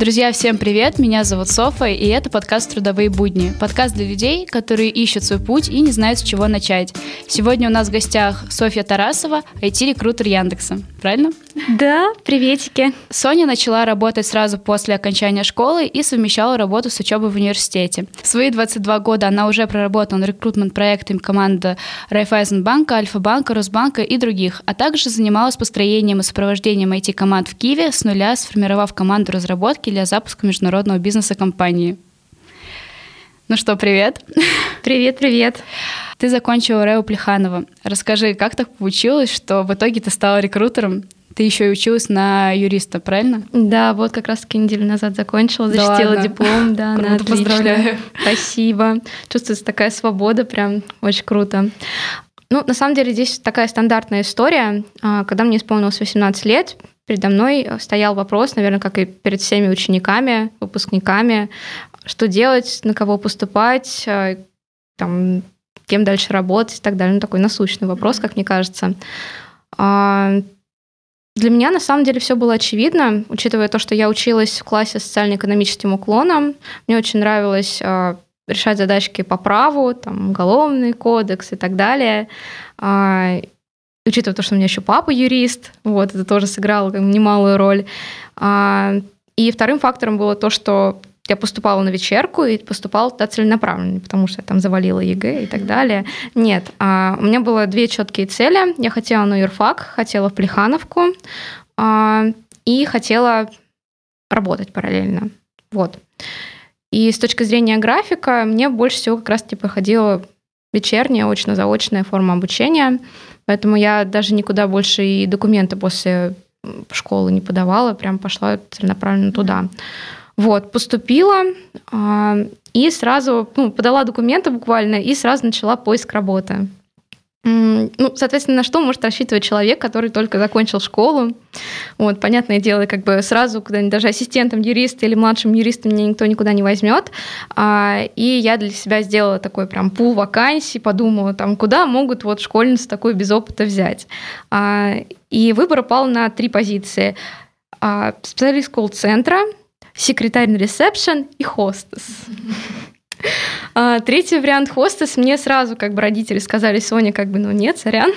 Друзья, всем привет, меня зовут Софа, и это подкаст «Трудовые будни». Подкаст для людей, которые ищут свой путь и не знают, с чего начать. Сегодня у нас в гостях Софья Тарасова, IT-рекрутер Яндекса. Правильно? Да, приветики. Соня начала работать сразу после окончания школы и совмещала работу с учебой в университете. В свои 22 года она уже проработала рекрутмент-проектами команды Райффайзенбанка, Альфа-банка, Росбанка и других, а также занималась построением и сопровождением IT-команд в Киеве с нуля, сформировав команду разработки для запуска международного бизнеса компании. Ну что, привет. Привет. Ты закончила РЭУ Плеханова. Расскажи, как так получилось, что в итоге ты стала рекрутером? Ты еще и училась на юриста, правильно? Да, вот как раз-таки неделю назад закончила, защитила диплом. Да, круто, на отлично. Поздравляю. Спасибо. Чувствуется такая свобода, прям очень круто. Ну, на самом деле, здесь такая стандартная история. Когда мне исполнилось 18 лет, передо мной стоял вопрос, наверное, как и перед всеми учениками, выпускниками, что делать, на кого поступать, там... кем дальше работать и так далее. Ну, такой насущный вопрос, как мне кажется. Для меня, на самом деле, все было очевидно, учитывая то, что я училась в классе с социально-экономическим уклоном. Мне очень нравилось решать задачки по праву, там, уголовный кодекс и так далее. Учитывая то, что у меня еще папа юрист, вот, это тоже сыграло немалую роль. И вторым фактором было то, что я поступала на вечерку и поступала туда целенаправленно, потому что я там завалила ЕГЭ и так далее. Нет, у меня было две четкие цели. Я хотела на юрфак, хотела в Плехановку и хотела работать параллельно. Вот. И с точки зрения графика мне больше всего как раз-таки проходила вечерняя, очно-заочная форма обучения, поэтому я даже никуда больше и документы после школы не подавала, прям пошла целенаправленно туда. Вот, поступила и сразу подала документы буквально, и сразу начала поиск работы. Ну, соответственно, на что может рассчитывать человек, который только закончил школу? Вот, понятное дело, как бы сразу куда-нибудь даже ассистентом юриста или младшим юристом меня никто никуда не возьмет. И я для себя сделала такой прям пул вакансий, подумала, там, куда могут вот школьницу такую без опыта взять. И выбор пал на три позиции. Специалист колл-центра, секретарь на ресепшн и хостес. Третий вариант — хостес. Мне сразу как бы родители сказали: Соня, как бы, ну нет, сорян.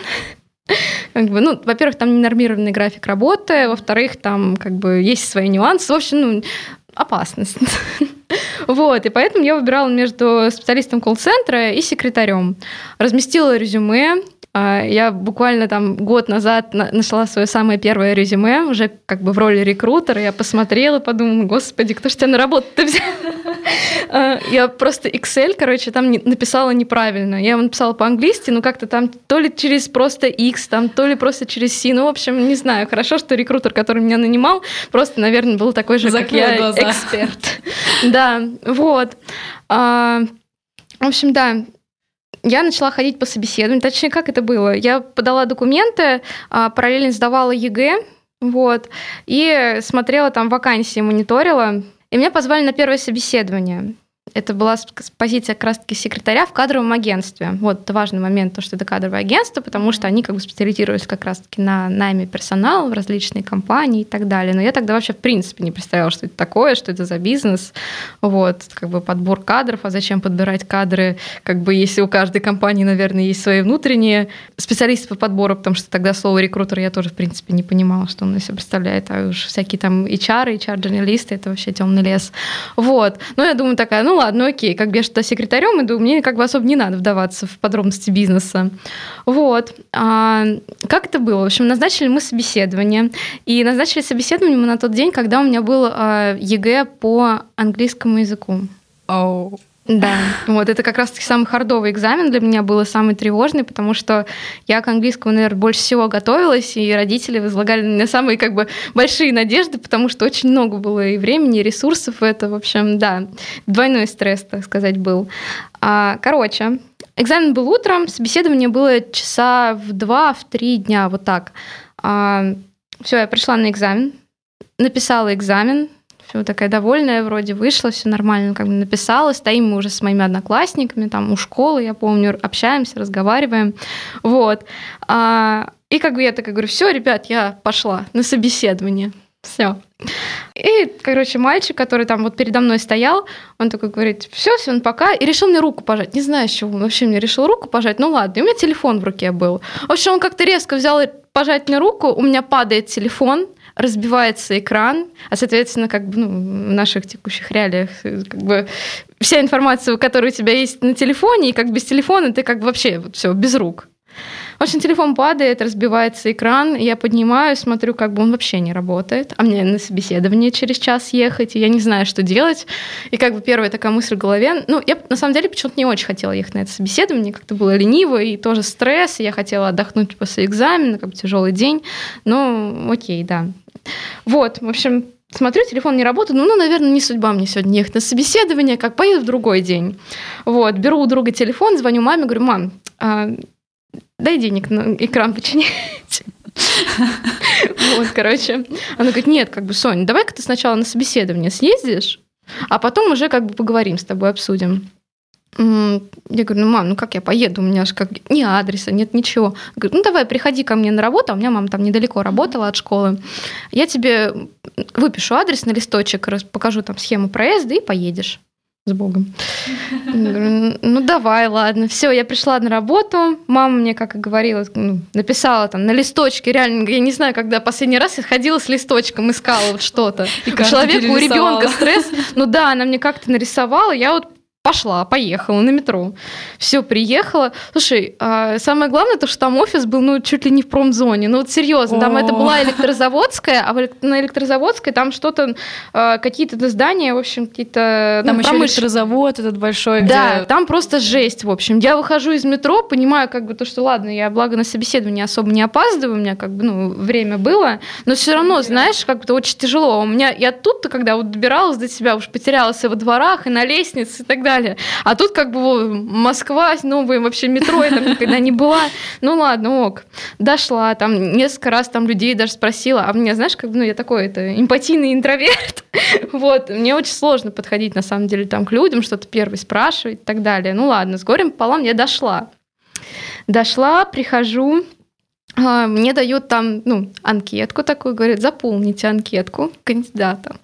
Как бы, ну, во-первых, там ненормированный график работы, во-вторых, там как бы есть свои нюансы, в общем, опасность. Вот, и поэтому я выбирала между специалистом колл-центра и секретарем. Разместила резюме. Я буквально там год назад нашла свое самое первое резюме, уже как бы в роли рекрутера. Я посмотрела, подумала: господи, кто ж тебя на работу-то взял? Я просто Excel, короче, там написала неправильно. Я его написала по-английски, но как-то там то ли через просто X, там, то ли просто через C. Ну, в общем, не знаю. Хорошо, что рекрутер, который меня нанимал, просто, наверное, был такой же, как я, эксперт. Да, вот. В общем, да. Я начала ходить по собеседованию. Точнее, как это было? Я подала документы, параллельно сдавала ЕГЭ, вот, и смотрела там вакансии, мониторила. И меня позвали на первое собеседование. Это была позиция как раз-таки секретаря в кадровом агентстве. Вот, это важный момент, то, что это кадровое агентство, потому что они как бы специализируются как раз-таки на найме персонала в различные компании и так далее. Но я тогда вообще в принципе не представляла, что это такое, что это за бизнес. Вот, как бы подбор кадров, а зачем подбирать кадры, как бы если у каждой компании, наверное, есть свои внутренние специалисты по подбору, потому что тогда слово рекрутер я тоже в принципе не понимала, что он из себя представляет, а уж всякие там HR-журналисты, это вообще темный лес. Вот, ну я думаю такая, ну ладно, окей, как бы я что-то секретарем иду, мне как бы особо не надо вдаваться в подробности бизнеса. Вот. Как это было? В общем, назначили мы собеседование. И назначили собеседование мы на тот день, когда у меня был ЕГЭ по английскому языку. Oh. Да, вот это как раз-таки самый хардовый экзамен для меня был, самый тревожный, потому что я к английскому, наверное, больше всего готовилась, и родители возлагали на меня самые как бы большие надежды, потому что очень много было и времени, и ресурсов, это, в общем, да, двойной стресс, так сказать, был. Короче, экзамен был утром, собеседование было часа в 2-3 дня, вот так. Все, я пришла на экзамен, написала экзамен, все, такая довольная, вроде вышла, все нормально, как бы написала. Стоим мы уже с моими одноклассниками, там у школы, я помню, общаемся, разговариваем. Вот. И как бы я так говорю: все, ребят, я пошла на собеседование. Все. И, короче, мальчик, который там вот передо мной стоял, он такой говорит, все, он пока, и решил мне руку пожать. Не знаю, с чего он вообще мне решил руку пожать, ну ладно, и у меня телефон в руке был. В общем, он как-то резко взял пожать мне руку, у меня падает телефон, разбивается экран, а, соответственно, как бы, ну, в наших текущих реалиях как бы вся информация, которая у тебя есть на телефоне, и как без телефона ты как бы вообще вот, все без рук. В общем, телефон падает, разбивается экран, я поднимаю, смотрю, как бы он вообще не работает, а мне на собеседование через час ехать, и я не знаю, что делать. И как бы первая такая мысль в голове, ну, я на самом деле почему-то не очень хотела ехать на это собеседование, как-то было лениво, и тоже стресс, и я хотела отдохнуть после экзамена, как бы тяжелый день, ну, окей, да. Вот, в общем, смотрю, телефон не работает, ну, наверное, не судьба мне сегодня ехать на собеседование, как поеду в другой день. Вот, беру у друга телефон, звоню маме, говорю, мам, дай денег на экран починить. Вот, короче. Она говорит, нет, как бы, Соня, давай-ка ты сначала на собеседование съездишь, а потом уже как бы поговорим с тобой, обсудим. Я говорю, ну, мам, ну как я поеду? У меня же как ни адреса, нет ничего. Говорю, ну давай, приходи ко мне на работу. А у меня мама там недалеко работала от школы. Я тебе выпишу адрес на листочек, покажу там схему проезда и поедешь. С Богом. Говорю, ну давай, ладно. Все, я пришла на работу. Мама мне, как и говорила, написала там на листочке. Реально, я не знаю, когда последний раз я ходила с листочком, искала вот что-то. И человеку, у ребенка стресс. Ну да, она мне как-то нарисовала. Я вот пошла, поехала на метро. Все, приехала. Слушай, самое главное, то, что там офис был, ну, чуть ли не в промзоне. Ну, вот серьезно, там это была Электрозаводская, а на Электрозаводской там что-то, какие-то здания, в общем, какие-то... Там еще электрозавод этот большой. Да, там просто жесть, в общем. Я выхожу из метро, понимаю, как бы, то, что, ладно, я, благо, на собеседование особо не опаздываю, у меня, как бы, ну, время было, но все равно, знаешь, как-то очень тяжело. У меня, я тут-то, когда вот добиралась до себя, уж потерялась и во дворах, и на лестнице, и так далее. А тут как бы Москва, новые вообще метро, я там никогда не была. Ну ладно, ок. Дошла, там несколько раз там людей даже спросила, а мне, знаешь, как бы, ну я такой это эмпатийный интроверт, вот, мне очень сложно подходить на самом деле там к людям, что-то первый спрашивать и так далее. Ну ладно, с горем пополам я дошла. Дошла, прихожу, мне дают там, ну, анкетку такую, говорят, заполните анкетку кандидата.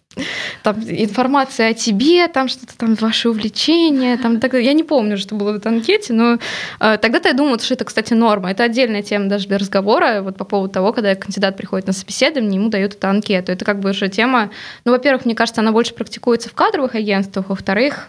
Там информация о тебе, там что-то там, ваши увлечения, там, так, я не помню, что было в этой анкете, но тогда-то я думала, что это, кстати, норма. Это отдельная тема даже для разговора вот по поводу того, когда кандидат приходит на собеседование, ему дают эту анкету. Это как бы уже тема, ну, во-первых, мне кажется, она больше практикуется в кадровых агентствах, во-вторых,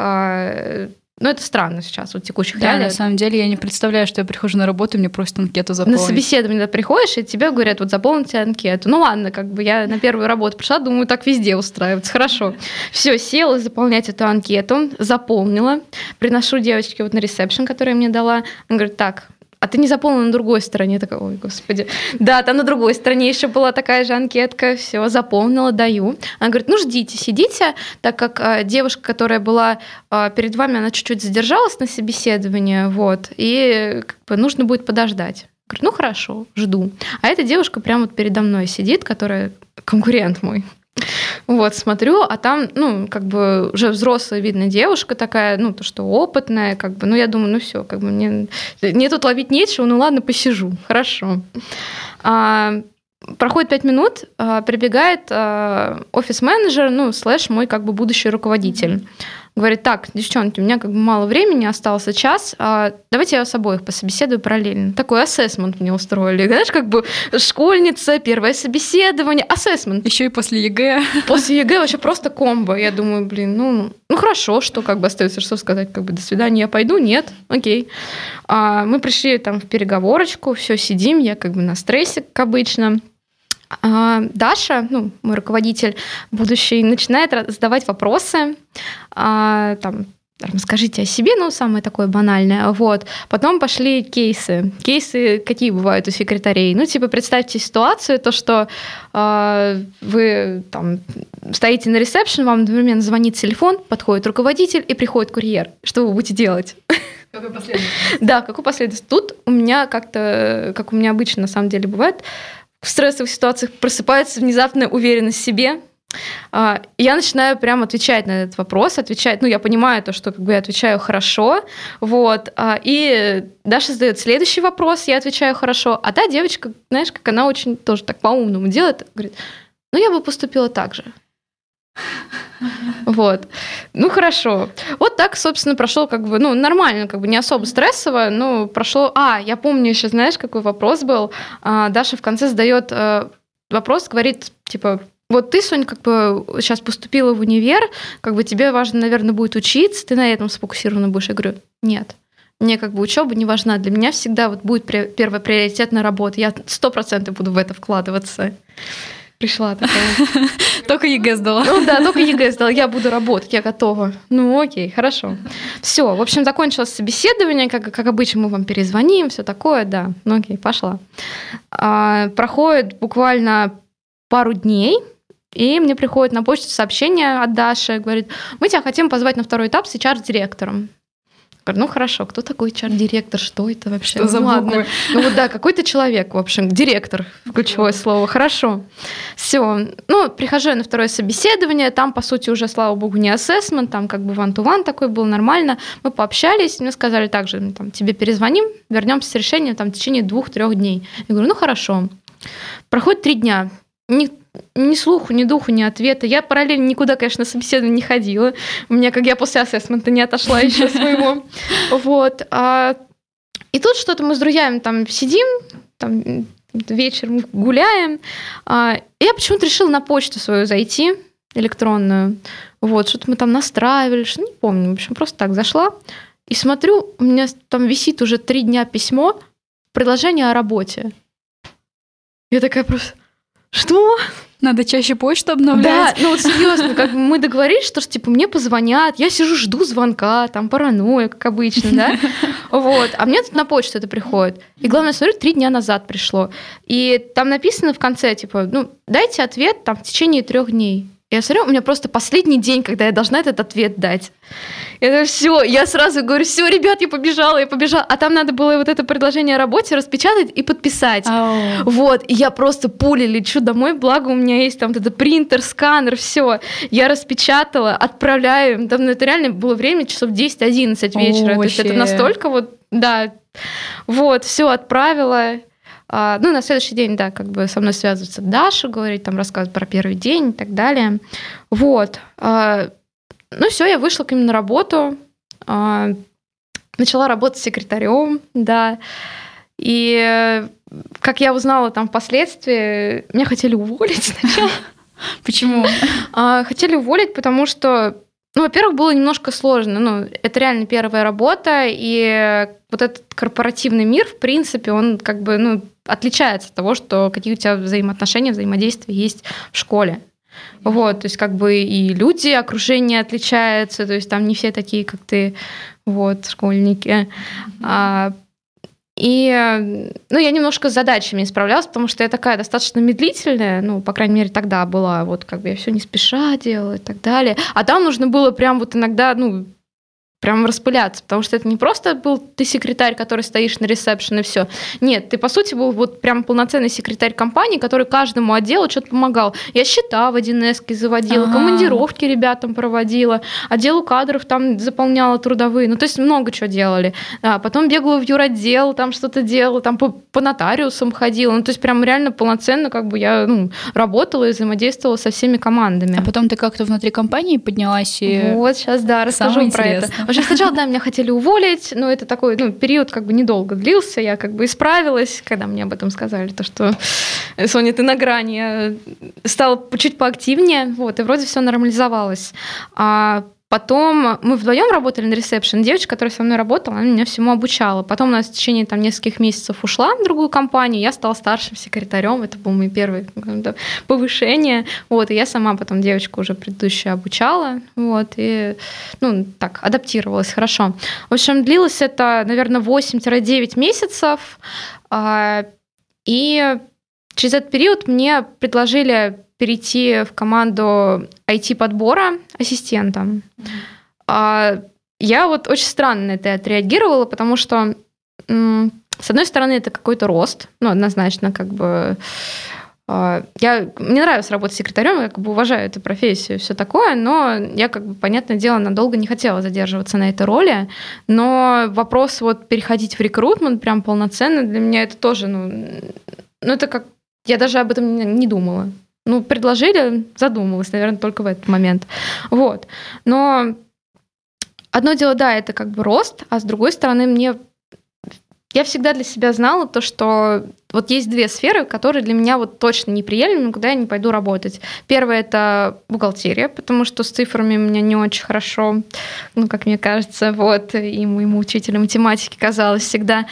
ну, это странно сейчас, вот текущих реалий. Да, на самом деле я не представляю, что я прихожу на работу, и мне просят анкету заполнить. На собеседование приходишь, и тебе говорят, вот, заполните анкету. Ну, ладно, как бы я на первую работу пришла, думаю, так везде устраиваться, хорошо. Все, села заполнять эту анкету, заполнила, приношу девочке вот на ресепшн, которая мне дала, она говорит, так, а ты не заполнила на другой стороне? Я такая, ой, господи. Да, там на другой стороне еще была такая же анкетка. Все, заполнила, даю. Она говорит, ну ждите, сидите, так как девушка, которая была перед вами, она чуть-чуть задержалась на собеседовании, вот, и как бы, нужно будет подождать. Я говорю, ну хорошо, жду. А эта девушка прямо вот передо мной сидит, которая конкурент мой. Вот, смотрю, а там, ну, как бы уже взрослая, видно, девушка такая, ну, то, что опытная, как бы, ну, я думаю, ну, все, как бы мне тут ловить нечего, ну, ладно, посижу, хорошо. Проходит 5 минут, прибегает офис-менеджер, ну, слэш мой, как бы, будущий руководитель. Говорит, так, девчонки, у меня как бы мало времени, остался час, давайте я с обоих пособеседую параллельно. Такой ассессмент мне устроили, знаешь, как бы школьница, первое собеседование, ассессмент. Еще и после ЕГЭ. После ЕГЭ вообще просто комбо. Я думаю, блин, ну хорошо, что как бы остается, что сказать, как бы до свидания, я пойду, нет, окей. Мы пришли там в переговорочку, все, сидим, я как бы на стрессе, как обычно. Даша, ну, мой руководитель будущий, начинает задавать вопросы, там, расскажите о себе, ну, самое такое банальное, вот. Потом пошли кейсы. Кейсы какие бывают у секретарей? Ну, типа, представьте ситуацию, то, что вы там стоите на ресепшн, вам одновременно звонит телефон, подходит руководитель и приходит курьер. Что вы будете делать? Какой последовательность? Да, какой последовательность? Тут у меня как-то, как у меня обычно на самом деле бывает, в стрессовых ситуациях просыпается внезапная уверенность в себе. Я начинаю прям отвечать на этот вопрос, отвечать, ну, я понимаю то, что как бы я отвечаю хорошо, вот, и Даша задает следующий вопрос, я отвечаю хорошо, а та девочка, знаешь, как она очень тоже так по-умному делает, говорит, ну, я бы поступила так же. Вот. Ну, хорошо. Вот так, собственно, прошло как бы, ну, нормально, как бы не особо стрессово, но прошло... Я помню еще, знаешь, какой вопрос был? Даша в конце задает вопрос, говорит, типа... Вот ты, Сонь, как бы сейчас поступила в универ, как бы тебе важно, наверное, будет учиться, ты на этом сфокусирована будешь. Я говорю, нет, мне как бы учеба не важна, для меня всегда вот будет первый приоритет на работу, я 100% буду в это вкладываться. Пришла такая. Только ЕГЭ сдала. Ну да, только ЕГЭ сдала, я буду работать, я готова. Ну окей, хорошо. Все, в общем, закончилось собеседование, как обычно мы вам перезвоним, все такое, да. Ну окей, пошла. Проходит буквально пару дней, и мне приходит на почту сообщение от Даши, говорит, мы тебя хотим позвать на второй этап с HR-директором. Говорю, ну хорошо, кто такой HR-директор, что это вообще? Что за буквы? Ну вот да, какой-то человек, в общем, директор, ключевое слово, хорошо. Все, ну прихожу я на второе собеседование, там, по сути, уже, слава богу, не ассессмент, там как бы one-to-one такой был, нормально. Мы пообщались, мне сказали также, там, тебе перезвоним, вернемся с решением там, в течение 2-3 дней. Я говорю, ну хорошо. Проходит 3 дня, ни слуху, ни духу, ни ответа. Я параллельно никуда, конечно, на собеседование не ходила. У меня, как я после ассессмента не отошла еще своего. Вот. И тут что-то мы с друзьями там сидим, там вечером гуляем. Я почему-то решила на почту свою зайти, электронную. Вот, что-то мы там настраивали, что не помню. В общем, просто так зашла. И смотрю, у меня там висит уже 3 дня письмо, предложение о работе. Я такая просто... Что? Надо чаще почту обновлять. Да, ну вот серьезно, как мы договорились, что типа мне позвонят, я сижу, жду звонка, там паранойя, как обычно, да? Вот, а мне тут на почту это приходит. И главное, смотрю, 3 дня назад пришло. И там написано в конце, типа, ну, дайте ответ там в течение 3 дней. Я смотрю, у меня просто последний день, когда я должна этот ответ дать. Это все, я сразу говорю, все, ребят, я побежала. А там надо было вот это предложение о работе распечатать и подписать. Oh. Вот, и я просто пулей лечу домой, благо у меня есть там вот этот принтер, сканер, все. Я распечатала, отправляю. Там это реально было время часов 10-11 вечера. То есть это настолько вот, да. Вот, все отправила. Ну, на следующий день, да, как бы со мной связывается Даша, говорит, там рассказывает про первый день и так далее. Вот. Ну, все, я вышла к ним на работу, начала работать секретарем, да. И, как я узнала там впоследствии, меня хотели уволить сначала. Почему? Хотели уволить, потому что... Ну, во-первых, было немножко сложно. Ну, это реально первая работа, и вот этот корпоративный мир, в принципе, он как бы, ну, отличается от того, что какие у тебя взаимоотношения, взаимодействия есть в школе. Вот, то есть как бы и люди, окружение отличается, то есть там не все такие, как ты, вот, школьники. И, ну, я немножко с задачами справлялась, потому что я такая достаточно медлительная, ну, по крайней мере, тогда была, вот, как бы я все не спеша делала и так далее. А там нужно было прям вот иногда, ну, прям распыляться, потому что это не просто был ты секретарь, который стоишь на ресепшене и все. Нет, ты, по сути, был вот прям полноценный секретарь компании, который каждому отделу что-то помогал. Я счета в 1С-ке заводила, командировки ребятам проводила, отделу кадров там заполняла трудовые, ну, то есть много чего делали. А потом бегала в юротдел, там что-то делала, там по нотариусам ходила, ну, то есть прям реально полноценно как бы я, ну, работала и взаимодействовала со всеми командами. А потом ты как-то внутри компании поднялась и... Вот, сейчас, да, расскажу про это. Вообще, сначала, да, меня хотели уволить, но это такой, ну, период как бы недолго длился, я как бы исправилась, когда мне об этом сказали, то, что, Соня, ты на грани, я стала чуть поактивнее, вот, и вроде все нормализовалось. А потом мы вдвоем работали на ресепшн, девочка, которая со мной работала, она меня всему обучала. Потом у нас в течение там нескольких месяцев ушла в другую компанию, я стала старшим секретарем, это было мое первое повышение, вот, и я сама потом девочку уже предыдущую обучала, вот, и, ну, так, адаптировалась хорошо. В общем, длилось это, наверное, 8-9 месяцев, и через этот период мне предложили перейти в команду IT-подбора ассистентом. Я вот очень странно на это отреагировала, потому что, с одной стороны, это какой-то рост, ну, однозначно, как бы... Мне нравится работать секретарем, я как бы уважаю эту профессию и все такое, но я, как бы, понятное дело, надолго не хотела задерживаться на этой роли, но вопрос вот переходить в рекрутмент прям полноценно для меня это тоже, ну это как... Я даже об этом не думала. Ну, предложили, задумалась, наверное, только в этот момент. Вот. Но одно дело, да, это как бы рост, а с другой стороны, я всегда для себя знала то, что вот есть две сферы, которые для меня вот точно неприемлемы, куда я не пойду работать. Первое – это бухгалтерия, потому что с цифрами у меня не очень хорошо, ну, как мне кажется, вот, и моему учителю математики казалось всегда.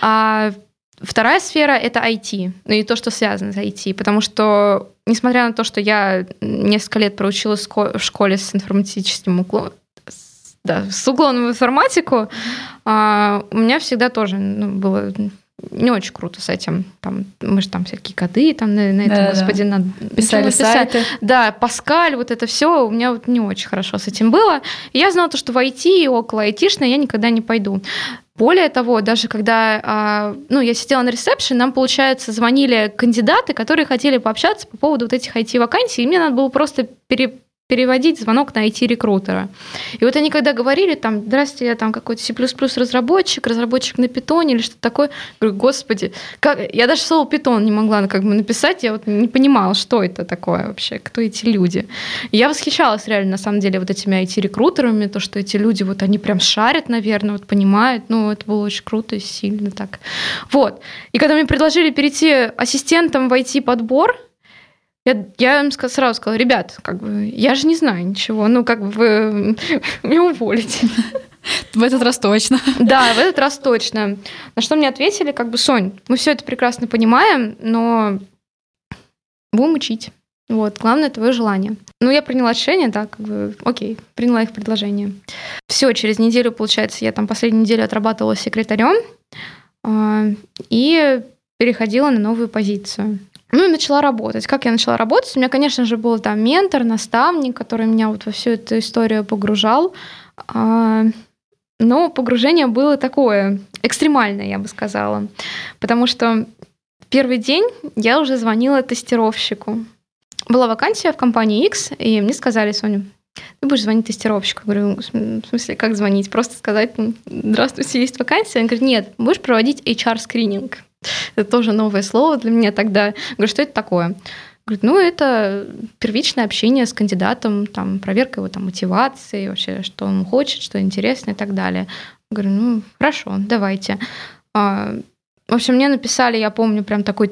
А вторая сфера – это IT, ну, и то, что связано с IT, потому что, несмотря на то, что я несколько лет проучилась в школе с информатическим уклоном, да, с углом в информатику, у меня всегда тоже было не очень круто с этим. Там, мы же там всякие коды там, на этом, да, господи, да. Писали сайты. Да, Паскаль, вот это все у меня вот не очень хорошо с этим было. И я знала, что в IT и около IT-шной я никогда не пойду. Более того, даже когда я сидела на ресепшене, нам, получается, звонили кандидаты, которые хотели пообщаться по поводу вот этих IT-вакансий, и мне надо было просто переводить звонок на IT-рекрутера. И вот они когда говорили, там, здрасте, я там какой-то C++ разработчик на Python или что-то такое, говорю, господи, я даже слово Python не могла как бы написать, я вот не понимала, что это такое вообще, кто эти люди. И я восхищалась реально, на самом деле, вот этими IT-рекрутерами, то, что эти люди, вот они прям шарят, наверное, вот понимают, ну, это было очень круто и сильно так. Вот. И когда мне предложили перейти ассистентом в IT-подбор, я им сразу сказала, ребят, как бы, я же не знаю ничего, ну, как бы, меня уволите. В этот раз точно. Да, в этот раз точно. На что мне ответили, как бы, Сонь, мы все это прекрасно понимаем, но будем учить. Вот, главное, твое желание. Ну, я приняла решение, да, как бы, окей, приняла их предложение. Все, через неделю, получается, я там последнюю неделю отрабатывала секретарем и переходила на новую позицию. Ну и начала работать. Как я начала работать? У меня, конечно же, был там ментор, наставник, который меня вот во всю эту историю погружал. Но погружение было такое, экстремальное, я бы сказала. Потому что в первый день я уже звонила тестировщику. Была вакансия в компании X, и мне сказали, Соня, ты будешь звонить тестировщику. Я говорю, в смысле, как звонить? Просто сказать, здравствуйте, есть вакансия? Он говорит, нет, будешь проводить HR-скрининг. Это тоже новое слово для меня тогда. Говорю, что это такое? Говорит, ну, это первичное общение с кандидатом, там, проверка его там, мотивации, вообще, что он хочет, что интересно и так далее. Говорю, ну, хорошо, давайте. В общем, мне написали, я помню, прям такой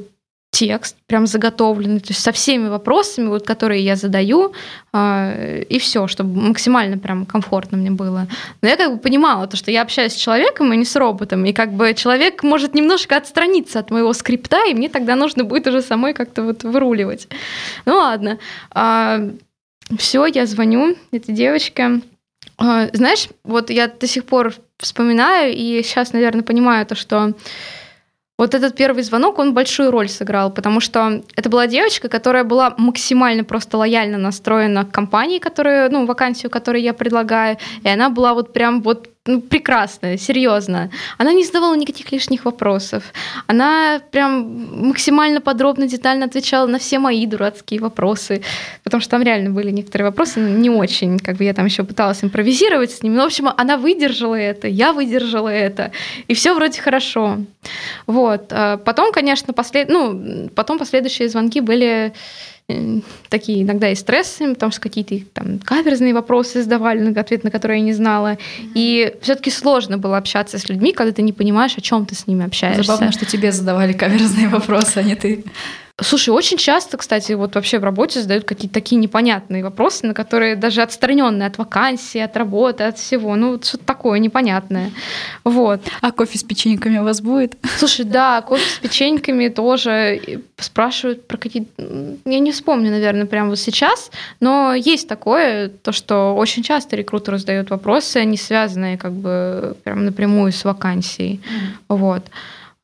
текст, прям заготовленный, то есть со всеми вопросами, вот, которые я задаю, и все, чтобы максимально прям комфортно мне было. Но я как бы понимала, то, что я общаюсь с человеком, а не с роботом, и как бы человек может немножко отстраниться от моего скрипта, и мне тогда нужно будет уже самой как-то вот выруливать. Ну ладно. Все, я звоню этой девочке. Знаешь, вот я до сих пор вспоминаю, и сейчас, наверное, понимаю то, что вот этот первый звонок, он большую роль сыграл, потому что это была девочка, которая была максимально просто лояльно настроена к компании, которую, ну, вакансию, которую я предлагаю, и она была вот прям вот прекрасная, серьезно. Она не задавала никаких лишних вопросов. Она прям максимально подробно, детально отвечала на все мои дурацкие вопросы, потому что там реально были некоторые вопросы не очень, как бы я там еще пыталась импровизировать с ними. Но, в общем, она выдержала это, я выдержала это, и все вроде хорошо. Вот. Потом, конечно, последующие звонки были такие иногда и стрессами, потому что какие-то там каверзные вопросы задавали, ответ на которые я не знала. И все-таки сложно было общаться с людьми, когда ты не понимаешь, о чем ты с ними общаешься. Забавно, что тебе задавали каверзные вопросы, а не ты. Слушай, очень часто, кстати, вот вообще в работе задают какие-то такие непонятные вопросы, на которые даже отстраненные от вакансии, от работы, от всего. Ну, вот что-то такое непонятное. Вот. А кофе с печеньками у вас будет? Слушай, да, кофе с печеньками тоже спрашивают про какие-то... Я не вспомню, наверное, прямо вот сейчас, но есть такое, то, что очень часто рекрутеры задают вопросы, не связанные как бы прям напрямую с вакансией. Вот.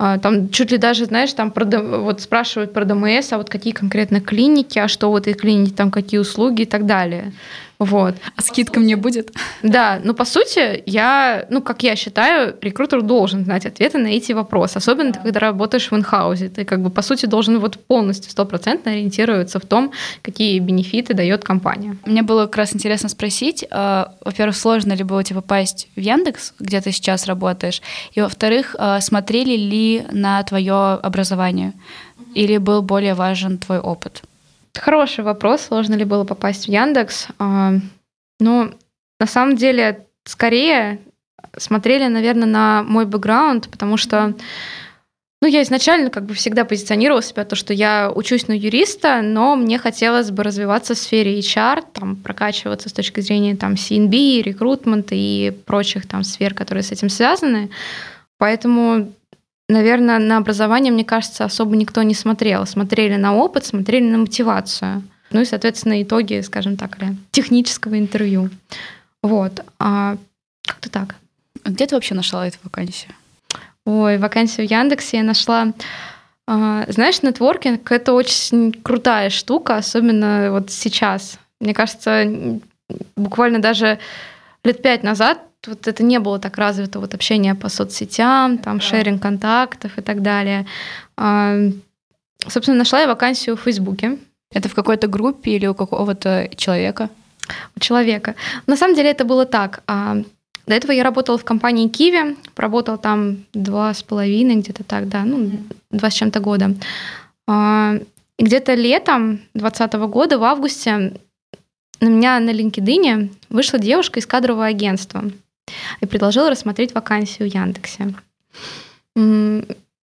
Там чуть ли даже, знаешь, там вот спрашивают про ДМС, а вот какие конкретно клиники, а что в этой клинике, там какие услуги и так далее. Вот. А скидка мне будет? Да, но по сути, как я считаю, рекрутер должен знать ответы на эти вопросы, особенно ты, когда работаешь в инхаусе. Ты как бы по сути должен вот полностью 100% ориентироваться в том, какие бенефиты дает компания. Мне было как раз интересно спросить, во-первых, сложно ли было тебе попасть в Яндекс, где ты сейчас работаешь, и во-вторых, смотрели ли на твое образование, или был более важен твой опыт? Хороший вопрос, сложно ли было попасть в Яндекс. Ну, на самом деле, скорее смотрели, наверное, на мой бэкграунд, потому что я изначально как бы всегда позиционировала себя то, что я учусь на юриста, но мне хотелось бы развиваться в сфере HR, там, прокачиваться с точки зрения там, C&B, рекрутмента и прочих там, сфер, которые с этим связаны. Поэтому, наверное, на образование, мне кажется, особо никто не смотрел. Смотрели на опыт, смотрели на мотивацию. Ну и, соответственно, итоги, скажем так, технического интервью. Вот. А как-то так. А где ты вообще нашла эту вакансию? Ой, вакансию в Яндексе я нашла. Знаешь, нетворкинг — это очень крутая штука, особенно вот сейчас. Мне кажется, буквально даже лет 5 назад вот это не было так развито, вот общение по соцсетям, там, шеринг контактов и так далее. Собственно, нашла я вакансию в Фейсбуке. Это в какой-то группе или у какого-то человека? У человека. На самом деле это было так. До этого я работала в компании Киви, проработала там 2,5 где-то так, да, 2 с чем-то года. И где-то летом 2020 года, в августе, на меня на LinkedIn вышла девушка из кадрового агентства и предложила рассмотреть вакансию в Яндексе.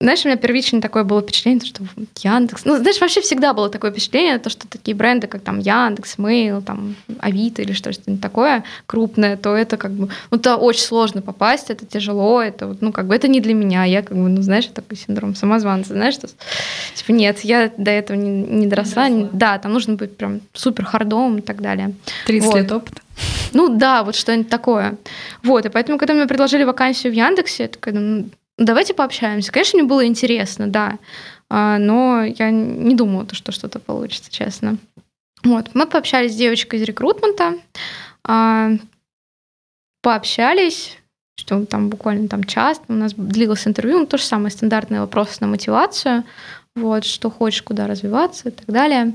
Знаешь, у меня первично такое было впечатление, что Яндекс... Знаешь, вообще всегда было такое впечатление, то, что такие бренды, как там Яндекс, Мейл, там, Авито или что-нибудь такое крупное, то это как бы... это очень сложно попасть, это тяжело, это, это не для меня. Я как бы, такой синдром самозванца, знаешь, что... нет, я до этого не доросла. Да, там нужно быть прям супер хардовым и так далее. 30 лет опыта. Что-нибудь такое. И поэтому, когда мне предложили вакансию в Яндексе, я такая, давайте пообщаемся. Конечно, мне было интересно, да, но я не думала, что что-то получится, честно. Мы пообщались с девочкой из рекрутмента, пообщались, что там буквально час, у нас длилось интервью, то же самое, стандартные вопросы на мотивацию, что хочешь, куда развиваться и так далее.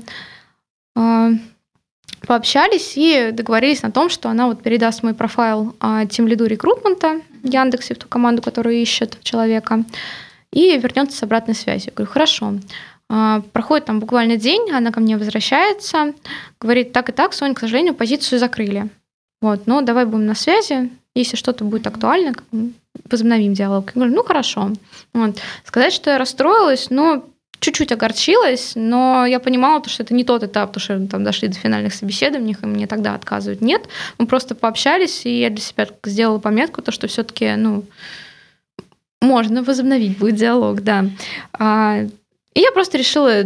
Пообщались и договорились на том, что она передаст мой профайл тимлиду рекрутмента в Яндексе, в ту команду, которую ищет человека, и вернется с обратной связью. Я говорю, хорошо. Проходит там буквально день, она ко мне возвращается, говорит, так и так, Соня, к сожалению, позицию закрыли. Но давай будем на связи, если что-то будет актуально, возобновим диалог. Я говорю, хорошо. Сказать, что я расстроилась, чуть-чуть огорчилась, но я понимала, что это не тот этап, потому что там дошли до финальных собеседований, и мне тогда отказывают. Нет, мы просто пообщались, и я для себя сделала пометку, что все-таки, можно возобновить будет диалог, да. И я просто решила,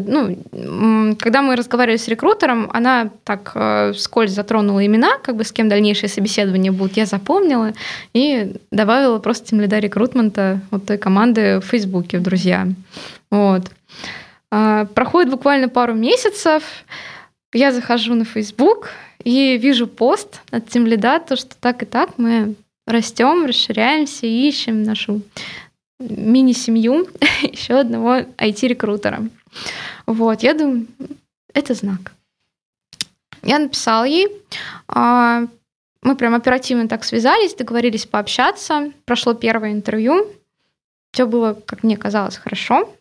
когда мы разговаривали с рекрутером, она так вскользь затронула имена, с кем дальнейшие собеседования будут, я запомнила, и добавила просто тимлида рекрутмента той команды в Фейсбуке, в друзья. Проходит буквально пару месяцев, я захожу на Facebook и вижу пост от тимлида, то, что так и так мы растем, расширяемся и ищем нашу мини-семью еще одного IT-рекрутера. Я думаю, это знак. Я написала ей, мы прям оперативно так связались, договорились пообщаться, прошло первое интервью, все было, как мне казалось, хорошо.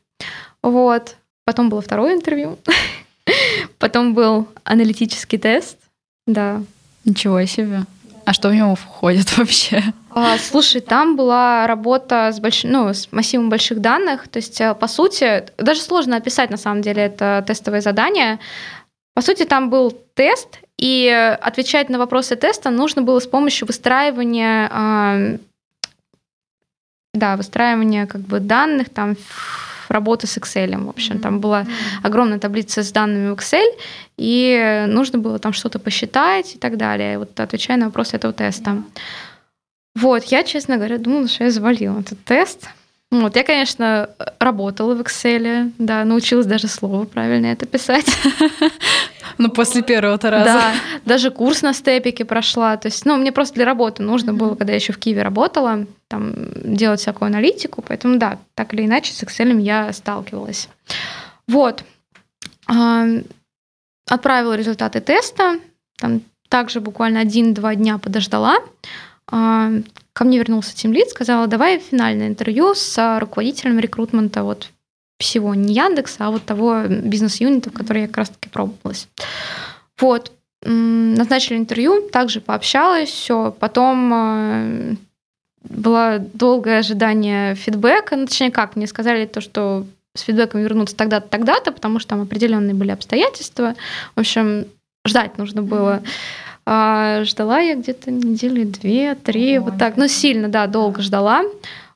Потом было второе интервью, потом был аналитический тест, да. Ничего себе. А что в него входит вообще? Слушай, там была работа с массивом больших данных. То есть, по сути, даже сложно описать, на самом деле, это тестовое задание. По сути, там был тест, и отвечать на вопросы теста нужно было с помощью выстраивания, данных, там, работы с Excel. В общем, там была огромная таблица с данными в Excel, и нужно было там что-то посчитать и так далее, отвечая на вопросы этого теста. Я, честно говоря, думала, что я завалила этот тест. Я, конечно, работала в Excel, да, научилась даже слово правильно это писать. После первого-то раза. Да, даже курс на Степике прошла. То есть, мне просто для работы нужно было, когда я еще в Киеве работала, там, делать всякую аналитику. Поэтому, да, так или иначе, с Excel я сталкивалась. Отправила результаты теста. Там также буквально 1-2 дня подождала. Ко мне вернулся тимлид, сказала, давай финальное интервью с руководителем рекрутмента всего не Яндекса, а вот того бизнес-юнита, в который я как раз-таки пробовалась. Вот. Назначили интервью, также пообщалась, все. Потом было долгое ожидание фидбэка. Ну, точнее, как, мне сказали то, что с фидбэком вернуться тогда-то, тогда-то, потому что там определенные были обстоятельства. В общем, ждать нужно было. Ждала я где-то недели 2-3, вот так. Ну, сильно, да, долго ждала.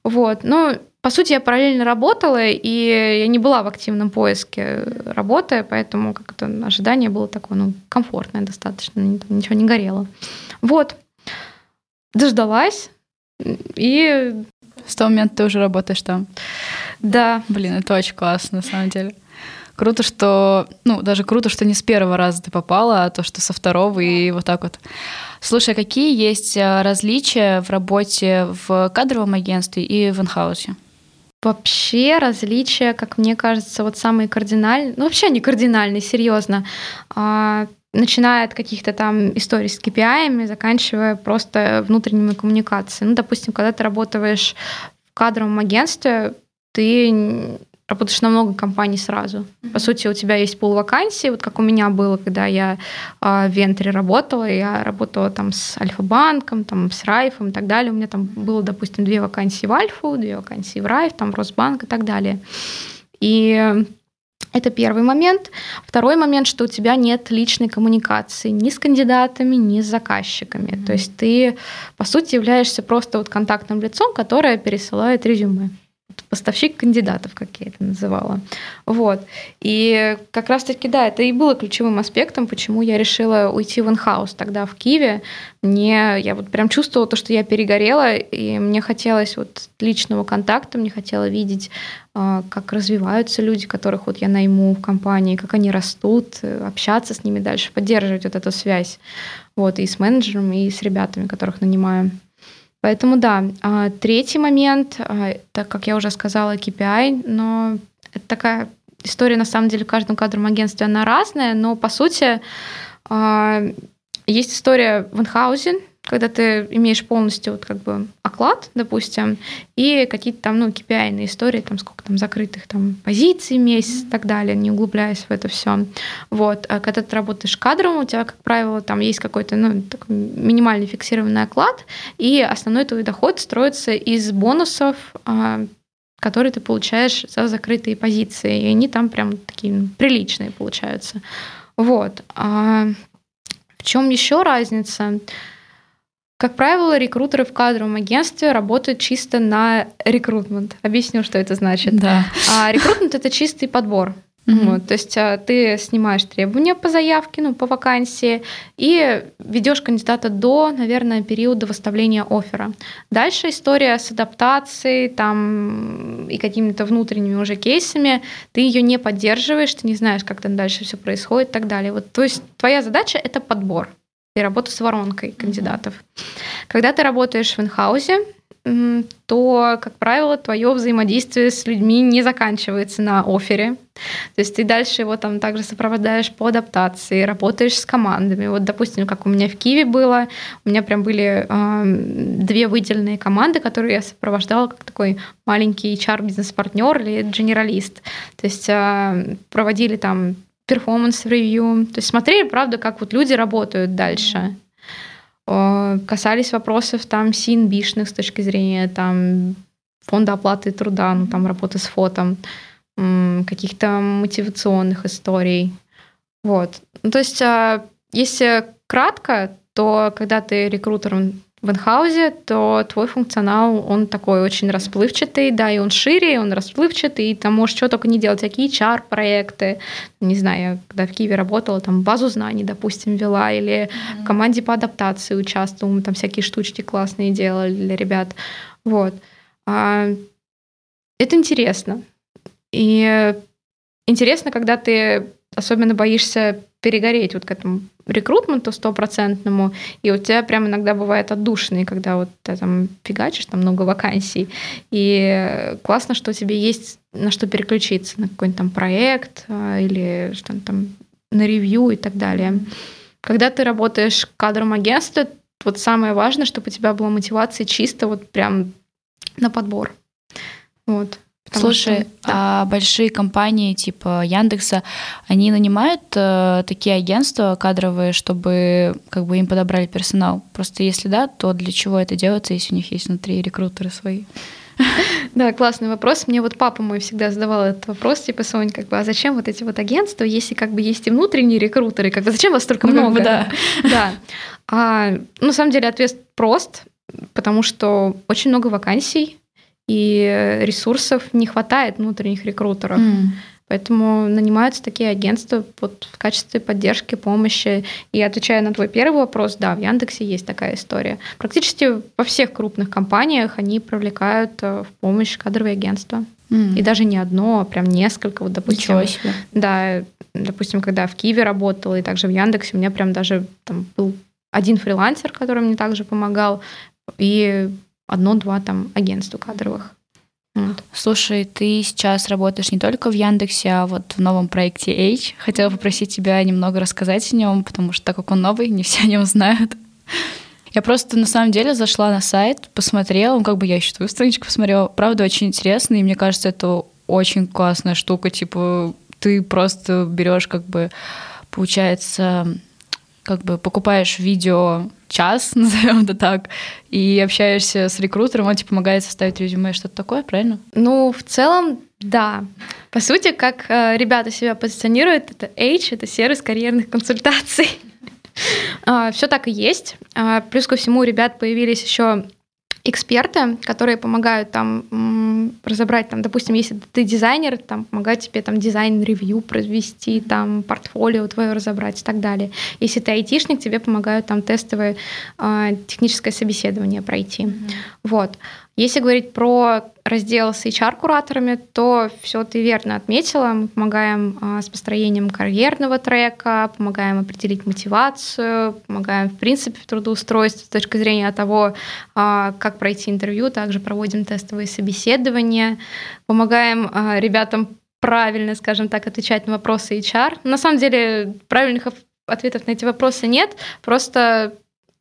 Вот. Но, по сути, я параллельно работала, и я не была в активном поиске работы, поэтому как-то ожидание было такое, ну, комфортное достаточно, ничего не горело. Вот. Дождалась, и... С того момента ты уже работаешь там. Да. Блин, это очень классно, на самом деле. Круто, что... Ну, даже круто, что не с первого раза ты попала, а то, что со второго и вот так вот. Слушай, какие есть различия в работе в кадровом агентстве и в инхаусе? Вообще различия, как мне кажется, вот самые кардинальные... Ну, вообще не кардинальные, серьезно. Начиная от каких-то там историй с KPI-ами, заканчивая просто внутренними коммуникациями. Ну, допустим, когда ты работаешь в кадровом агентстве, ты... работаешь на много компаний сразу. По сути, у тебя есть пул вакансий, вот как у меня было, когда я в Вентре работала, я работала там с Альфа-банком, там с Райфом и так далее. У меня там было, допустим, 2 вакансии в Альфу, 2 вакансии в Райф, там в Росбанк и так далее. И это первый момент. Второй момент, что у тебя нет личной коммуникации ни с кандидатами, ни с заказчиками. То есть ты, по сути, являешься просто вот контактным лицом, которое пересылает резюме. Поставщик кандидатов, как я это называла. Вот. И как раз-таки, да, это и было ключевым аспектом, почему я решила уйти в инхаус тогда в Киеве. Я вот прям чувствовала то, что я перегорела, и мне хотелось вот личного контакта, мне хотелось видеть, как развиваются люди, которых вот я найму в компании, как они растут, общаться с ними дальше, поддерживать вот эту связь. Вот, и с менеджером, и с ребятами, которых нанимаю. Поэтому, да, третий момент, так как я уже сказала, KPI, но это такая история, на самом деле, в каждом кадровом агентстве, она разная, но, по сути, есть история в инхаузе, когда ты имеешь полностью вот, как бы, оклад, допустим, и какие-то там, ну, KPI-ные истории, там, сколько там закрытых там, позиций, месяц и так далее, не углубляясь в это все. Вот. А когда ты работаешь кадром, у тебя, как правило, там есть какой-то ну, такой минимальный фиксированный оклад, и основной твой доход строится из бонусов, которые ты получаешь за закрытые позиции, и они там прям такие приличные получаются. Вот. А в чем еще разница? Как правило, рекрутеры в кадровом агентстве работают чисто на рекрутмент. Объясню, что это значит. Да. Рекрутмент – это чистый подбор. Вот, то есть ты снимаешь требования по заявке, ну, по вакансии, и ведешь кандидата до, наверное, периода выставления оффера. Дальше история с адаптацией там, и какими-то внутренними уже кейсами. Ты ее не поддерживаешь, ты не знаешь, как там дальше все происходит и так далее. Вот, то есть твоя задача – это подбор. И работу с воронкой кандидатов. Когда ты работаешь в инхаусе, то, как правило, твое взаимодействие с людьми не заканчивается на оффере. То есть ты дальше его там также сопровождаешь по адаптации, работаешь с командами. Вот, допустим, как у меня в Киеве было, у меня прям были 2 выделенные команды, которые я сопровождала как такой маленький HR-бизнес-партнер или дженералист. То есть проводили там перформанс-ревью. То есть смотрели, правда, как вот люди работают дальше. Касались вопросов там CNB-шных с точки зрения там, фонда оплаты труда, ну, там работы с фотом, каких-то мотивационных историй. Вот. Ну, то есть, если кратко, то когда ты рекрутером в инхаузе, то твой функционал, он такой очень расплывчатый, да, и он шире, и он расплывчатый, и там можешь что только не делать, всякие HR-проекты, не знаю, я когда в Киеве работала, там базу знаний, допустим, вела, или в команде по адаптации участвовала, мы там всякие штучки классные делали для ребят, вот. Это интересно. И интересно, когда ты особенно боишься перегореть вот к этому рекрутменту 100%, и у тебя прям иногда бывает отдушины, когда вот ты там фигачишь, там много вакансий, и классно, что тебе есть на что переключиться, на какой-нибудь там проект или что там на ревью и так далее. Когда ты работаешь кадром агентства, вот самое важное, чтобы у тебя была мотивация чисто вот прям на подбор. Вот. Слушай, а большие компании типа Яндекса, они нанимают такие агентства кадровые, чтобы как бы им подобрали персонал? Просто если да, то для чего это делается, если у них есть внутри рекрутеры свои? Да, классный вопрос. Мне вот папа мой всегда задавал этот вопрос, типа, Сонь, как бы, а зачем вот эти вот агентства, если как бы есть и внутренние рекрутеры, как бы, зачем вас столько много? Да. Да. На самом деле ответ прост, потому что очень много вакансий, и ресурсов не хватает внутренних рекрутеров. Поэтому нанимаются такие агентства в качестве поддержки, помощи. И отвечая на твой первый вопрос, да, в Яндексе есть такая история. Практически во всех крупных компаниях они привлекают в помощь кадровые агентства. И даже не одно, а прям несколько. Вот, допустим, ничего себе. Да, допустим, когда в Киви работала и также в Яндексе, у меня прям даже там был один фрилансер, который мне также помогал, и одно-два там агентства кадровых. Вот. Слушай, ты сейчас работаешь не только в Яндексе, а вот в новом проекте Эйч. Хотела попросить тебя немного рассказать о нем, потому что так как он новый, не все о нем знают. Я просто на самом деле зашла на сайт, посмотрела, как бы я еще твою страничку посмотрела. Правда, очень интересно, и мне кажется, это очень классная штука. Типа ты просто берешь, как бы, получается, как бы покупаешь видео час, назовем это так, и общаешься с рекрутером, он тебе помогает составить резюме, что-то такое, правильно? Ну, в целом, да. По сути, как ребята себя позиционируют, это H, это сервис карьерных консультаций. Все так и есть. Плюс ко всему у ребят появились еще эксперты, которые помогают там разобрать, там, допустим, если ты дизайнер, там, помогают тебе там дизайн-ревью провести, там, портфолио твое разобрать и так далее. Если ты айтишник, тебе помогают там тестовое техническое собеседование пройти. Вот. Если говорить про раздел с HR-кураторами, то все ты верно отметила. Мы помогаем с построением карьерного трека, помогаем определить мотивацию, помогаем, в принципе, в трудоустройстве с точки зрения того, как пройти интервью. Также проводим тестовые собеседования, помогаем ребятам правильно, скажем так, отвечать на вопросы HR. На самом деле правильных ответов на эти вопросы нет, просто...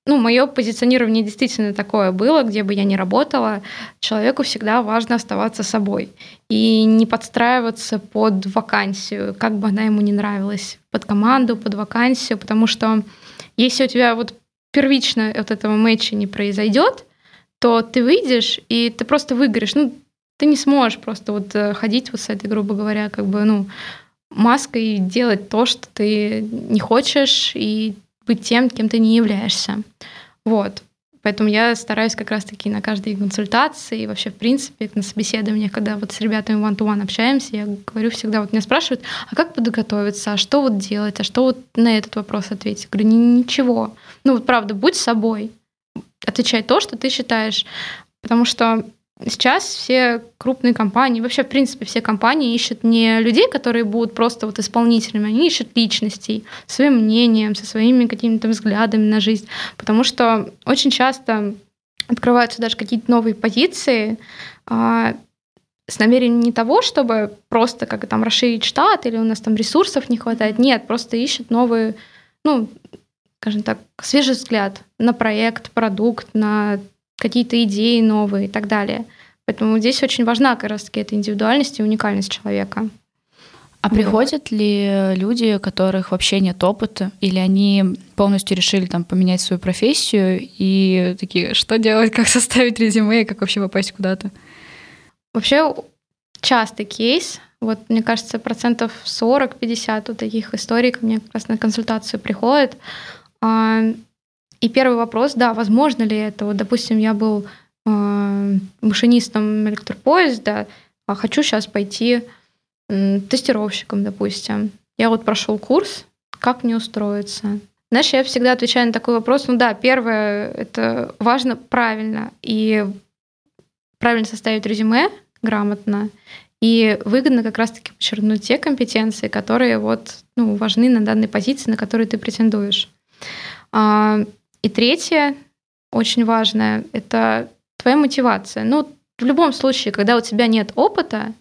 Ну, мое позиционирование действительно такое было, где бы я ни работала, человеку всегда важно оставаться собой и не подстраиваться под вакансию, как бы она ему ни нравилась, под команду, под вакансию, потому что если у тебя вот первично от этого мэтча не произойдет, то ты выйдешь и ты просто выгоришь. Ну, ты не сможешь просто вот ходить вот с этой, грубо говоря, как бы, ну, маской и делать то, что ты не хочешь, и быть тем, кем ты не являешься. Вот. Поэтому я стараюсь как раз-таки на каждой консультации и вообще, в принципе, на собеседованиях, когда вот с ребятами one-to-one общаемся, я говорю всегда, вот меня спрашивают, а как подготовиться, а что вот делать, а что вот на этот вопрос ответить? Я говорю, ничего. Ну вот правда, будь собой. Отвечай то, что ты считаешь. Потому что сейчас все крупные компании, вообще, в принципе, все компании ищут не людей, которые будут просто вот исполнителями, они ищут личностей со своим мнением, со своими какими-то взглядами на жизнь, потому что очень часто открываются даже какие-то новые позиции с намерением не того, чтобы просто как там расширить штат или у нас там ресурсов не хватает, нет, просто ищут новые, ну, скажем так, свежий взгляд на проект, продукт, на какие-то идеи новые и так далее. Поэтому здесь очень важна как раз-таки эта индивидуальность и уникальность человека. А приходят ли люди, у которых вообще нет опыта, или они полностью решили там поменять свою профессию и такие, что делать, как составить резюме, как вообще попасть куда-то? Вообще частый кейс. Вот, мне кажется, 40-50% вот таких историй ко мне как раз на консультацию приходят. И первый вопрос, да, возможно ли это? Вот, допустим, я был машинистом электропоезда, а хочу сейчас пойти тестировщиком, допустим. Я вот прошел курс, как мне устроиться? Знаешь, я всегда отвечаю на такой вопрос, ну да, первое, это важно правильно. И правильно составить резюме грамотно. И выгодно как раз-таки подчеркнуть те компетенции, которые вот, ну, важны на данной позиции, на которую ты претендуешь. И третье, очень важное, это твоя мотивация. Ну, в любом случае, когда у тебя нет опыта,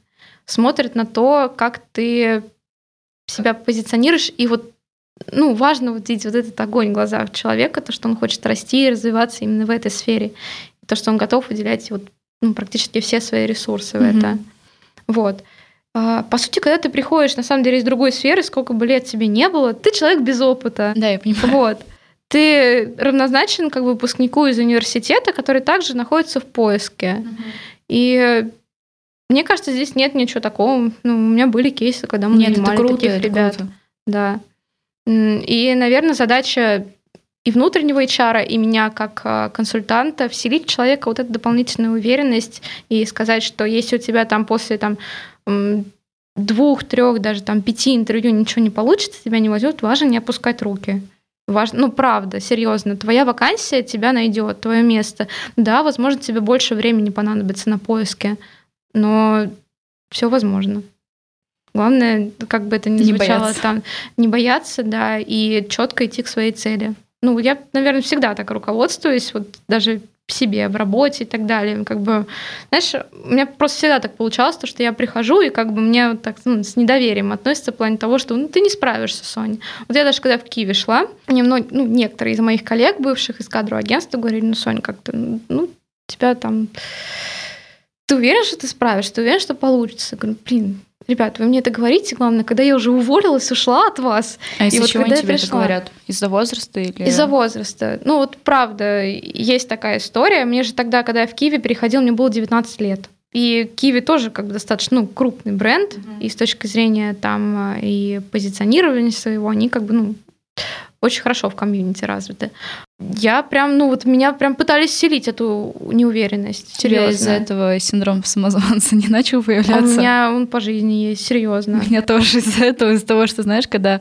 смотрят на то, как ты себя позиционируешь, и вот, ну, важно вот видеть вот этот огонь в глазах человека, то, что он хочет расти и развиваться именно в этой сфере, и то, что он готов уделять вот, ну, практически все свои ресурсы в это. Вот. По сути, когда ты приходишь, на самом деле, из другой сферы, сколько бы лет тебе не было, ты человек без опыта. Да, я понимаю. Вот. Ты равнозначен как бы выпускнику из университета, который также находится в поиске. Угу. И мне кажется, здесь нет ничего такого. Ну, у меня были кейсы, когда мы нанимали таких ребят. Круто. Да. И, наверное, задача и внутреннего HR, и меня как консультанта вселить в человека вот эту дополнительную уверенность и сказать, что если у тебя там после там, 2-3, даже там 5 интервью ничего не получится, тебя не возьмут, важно не опускать руки. Важно, ну, правда, серьезно, твоя вакансия тебя найдет, твое место. Да, возможно, тебе больше времени понадобится на поиске, но все возможно. Главное, как бы это ни звучало, там, не бояться, да, и четко идти к своей цели. Ну, я, наверное, всегда так руководствуюсь, вот даже в себе, в работе и так далее. Как бы, знаешь, у меня просто всегда так получалось, то, что я прихожу, и как бы мне вот так, ну, с недоверием относятся в плане того, что ну, ты не справишься, Соня. Вот я даже когда в Киви шла, мне ну, некоторые из моих коллег, бывших из кадрового агентства, говорили, ну, Соня, как-то, ну, тебя там... Ты уверен, что ты справишься? Ты уверен, что получится? Я говорю, блин, ребят, вы мне это говорите, главное, когда я уже уволилась, ушла от вас. А из-за чего они тебе это говорят? Из-за возраста или... Из-за возраста. Ну вот правда, есть такая история. Мне же тогда, когда я в Киеве переходила, мне было 19 лет. И Киви тоже как бы достаточно ну, крупный бренд. Mm-hmm. И с точки зрения там и позиционирования своего, они как бы, ну, очень хорошо в комьюнити развиты. Я прям, ну вот меня прям пытались селить эту неуверенность. Серьезно. Из-за этого синдром самозванца не начал появляться? У меня он по жизни есть, серьезно. У меня тоже из-за этого, из-за того, что, знаешь, когда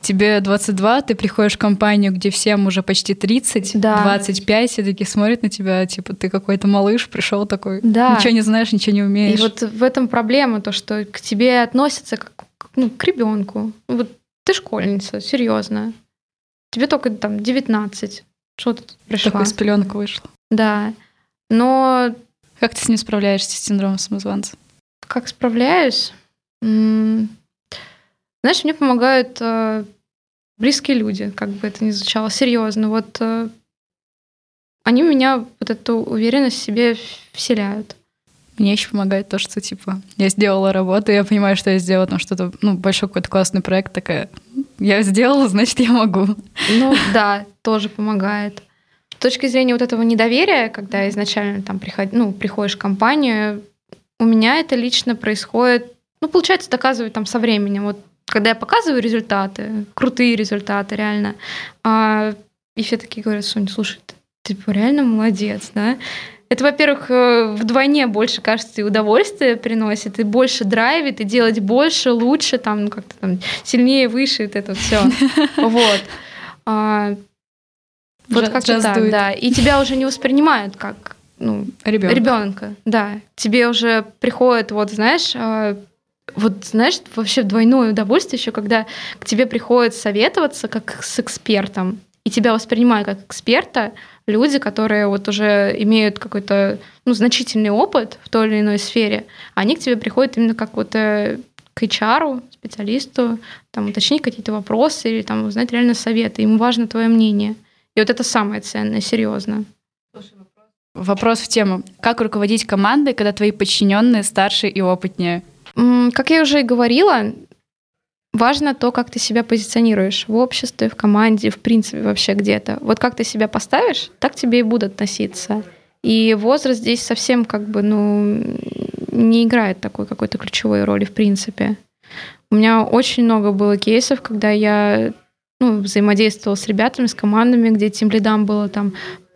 тебе 22, ты приходишь в компанию, где всем уже почти 30, да. 25, и такие смотрят на тебя, типа, ты какой-то малыш, пришел такой, да. Ничего не знаешь, ничего не умеешь. И вот в этом проблема, то, что к тебе относятся как ну, к ребенку. Вот ты школьница, серьезно. Тебе только там 19. Что ты тут пришла? Такой из пелёнок вышла. Да. Но... Как ты с ним справляешься, с синдромом самозванца? Как справляюсь? Знаешь, мне помогают близкие люди, как бы это ни звучало. Серьезно. Вот они у меня вот эту уверенность в себе вселяют. Мне еще помогает то, что, типа, я сделала работу, я понимаю, что я сделала там что-то, ну, большой какой-то классный проект, такая... Я сделала, значит, я могу. Ну да, тоже помогает. С точки зрения вот этого недоверия, когда изначально там приходишь в компанию, у меня это лично происходит, ну, получается, доказывать там со временем. Вот когда я показываю результаты, крутые результаты реально, и все такие говорят, Соня, слушай, ты реально молодец, да? Это, во-первых, вдвойне больше, кажется, и удовольствие приносит, и больше драйвит, и делать больше, лучше, там, ну, как-то там сильнее, выше, вот это все. Вот. Вот как-то так, да. И тебя уже не воспринимают как ребенка. Да. Тебе уже приходит, вот знаешь, вообще двойное удовольствие еще, когда к тебе приходит советоваться как с экспертом. И тебя воспринимают как эксперта люди, которые вот уже имеют какой-то ну, значительный опыт в той или иной сфере, они к тебе приходят именно как вот к HR, специалисту, там, уточнить какие-то вопросы или там, узнать реально советы. Им важно твое мнение. И вот это самое ценное, серьезно. Вопрос в тему. Как руководить командой, когда твои подчиненные старше и опытнее? Как я уже и говорила, важно то, как ты себя позиционируешь в обществе, в команде, в принципе, вообще где-то. Вот как ты себя поставишь, так тебе и будут относиться. И возраст здесь совсем как бы, не играет такой какой-то ключевой роли, в принципе. У меня очень много было кейсов, когда я взаимодействовала с ребятами, с командами, где тимлидам было там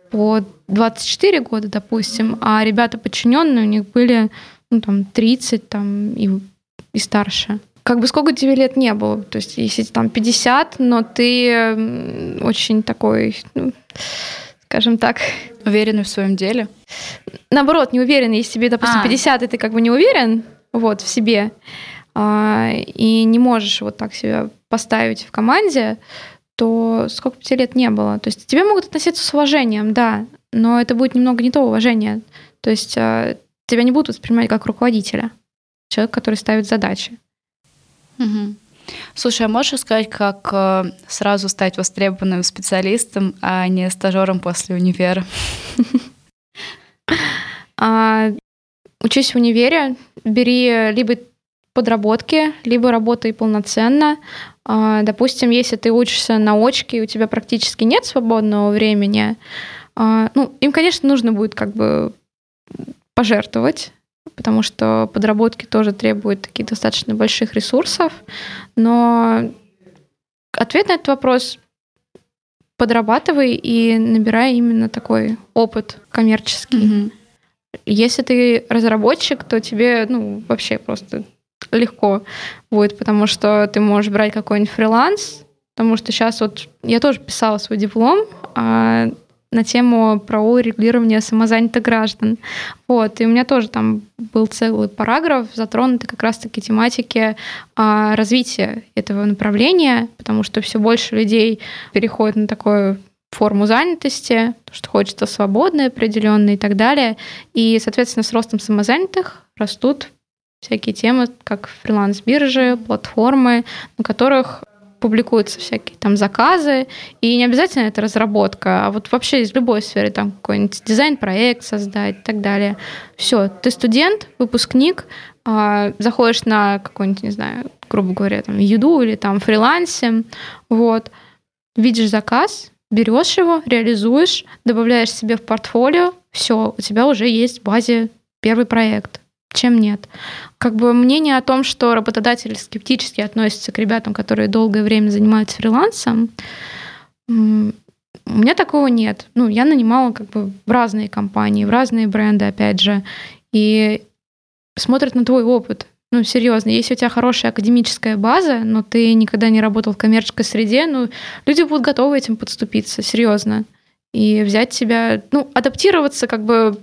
по 24 года, допустим, а ребята подчиненные у них были там 30 там, и старше. Как бы сколько тебе лет не было, то есть если там 50, но ты очень такой, скажем так... Уверенный в своем деле? Наоборот, не уверен. Если тебе, допустим, 50, и ты как бы не уверен в себе, и не можешь вот так себя поставить в команде, то сколько бы тебе лет не было. То есть к тебе могут относиться с уважением, да, но это будет немного не то уважение. То есть тебя не будут воспринимать как руководителя, человека, который ставит задачи. Угу. Слушай, а можешь рассказать, как сразу стать востребованным специалистом, а не стажером после универа? учись в универе, бери либо подработки, либо работай полноценно. Допустим, если ты учишься на очке, и у тебя практически нет свободного времени, ну, им, конечно, нужно будет как бы пожертвовать, потому что подработки тоже требуют таких достаточно больших ресурсов. Но ответ на этот вопрос – подрабатывай и набирай именно такой опыт коммерческий. Mm-hmm. Если ты разработчик, то тебе ну, вообще просто легко будет, потому что ты можешь брать какой-нибудь фриланс, потому что сейчас вот я тоже писала свой диплом на тему правового регулирования самозанятых граждан. Вот. И у меня тоже там был целый параграф, затронутый как раз-таки тематики развития этого направления, потому что все больше людей переходит на такую форму занятости, что хочется свободное, определенное и так далее. И, соответственно, с ростом самозанятых растут всякие темы, как фриланс-биржи, платформы, на которых публикуются всякие там заказы, и не обязательно это разработка, а вот вообще из любой сферы, там какой-нибудь дизайн-проект создать и так далее. Все, ты студент, выпускник, заходишь на какой-нибудь, не знаю, грубо говоря, там Юду или там фрилансе, вот, видишь заказ, берешь его, реализуешь, добавляешь себе в портфолио, все, у тебя уже есть в базе первый проект. Чем нет. Как бы мнение о том, что работодатели скептически относятся к ребятам, которые долгое время занимаются фрилансом, у меня такого нет. Ну, я нанимала как бы в разные компании, в разные бренды, опять же, и смотрят на твой опыт. Ну, серьезно, если у тебя хорошая академическая база, но ты никогда не работал в коммерческой среде, ну, люди будут готовы этим подступиться, серьезно, и взять тебя, ну, адаптироваться как бы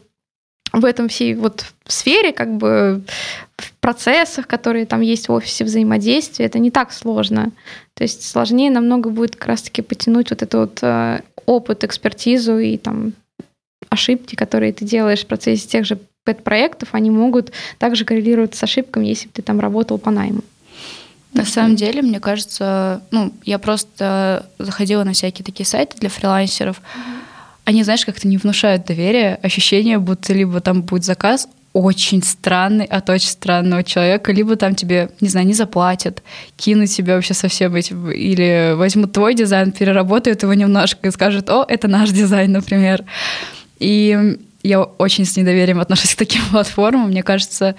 в этом всей вот сфере, как бы в процессах, которые там есть в офисе взаимодействия, это не так сложно. То есть сложнее намного будет как раз-таки потянуть вот этот вот опыт, экспертизу и там ошибки, которые ты делаешь в процессе тех же пэт-проектов, они могут также коррелировать с ошибками, если бы ты там работал по найму. На самом деле, мне кажется, ну, я просто заходила на всякие такие сайты для фрилансеров, они, знаешь, как-то не внушают доверия, ощущение, будто либо там будет заказ очень странный от очень странного человека, либо там тебе, не знаю, не заплатят, кинут тебя вообще совсем этим, или возьмут твой дизайн, переработают его немножко и скажут, о, это наш дизайн, например. И я очень с недоверием отношусь к таким платформам. Мне кажется,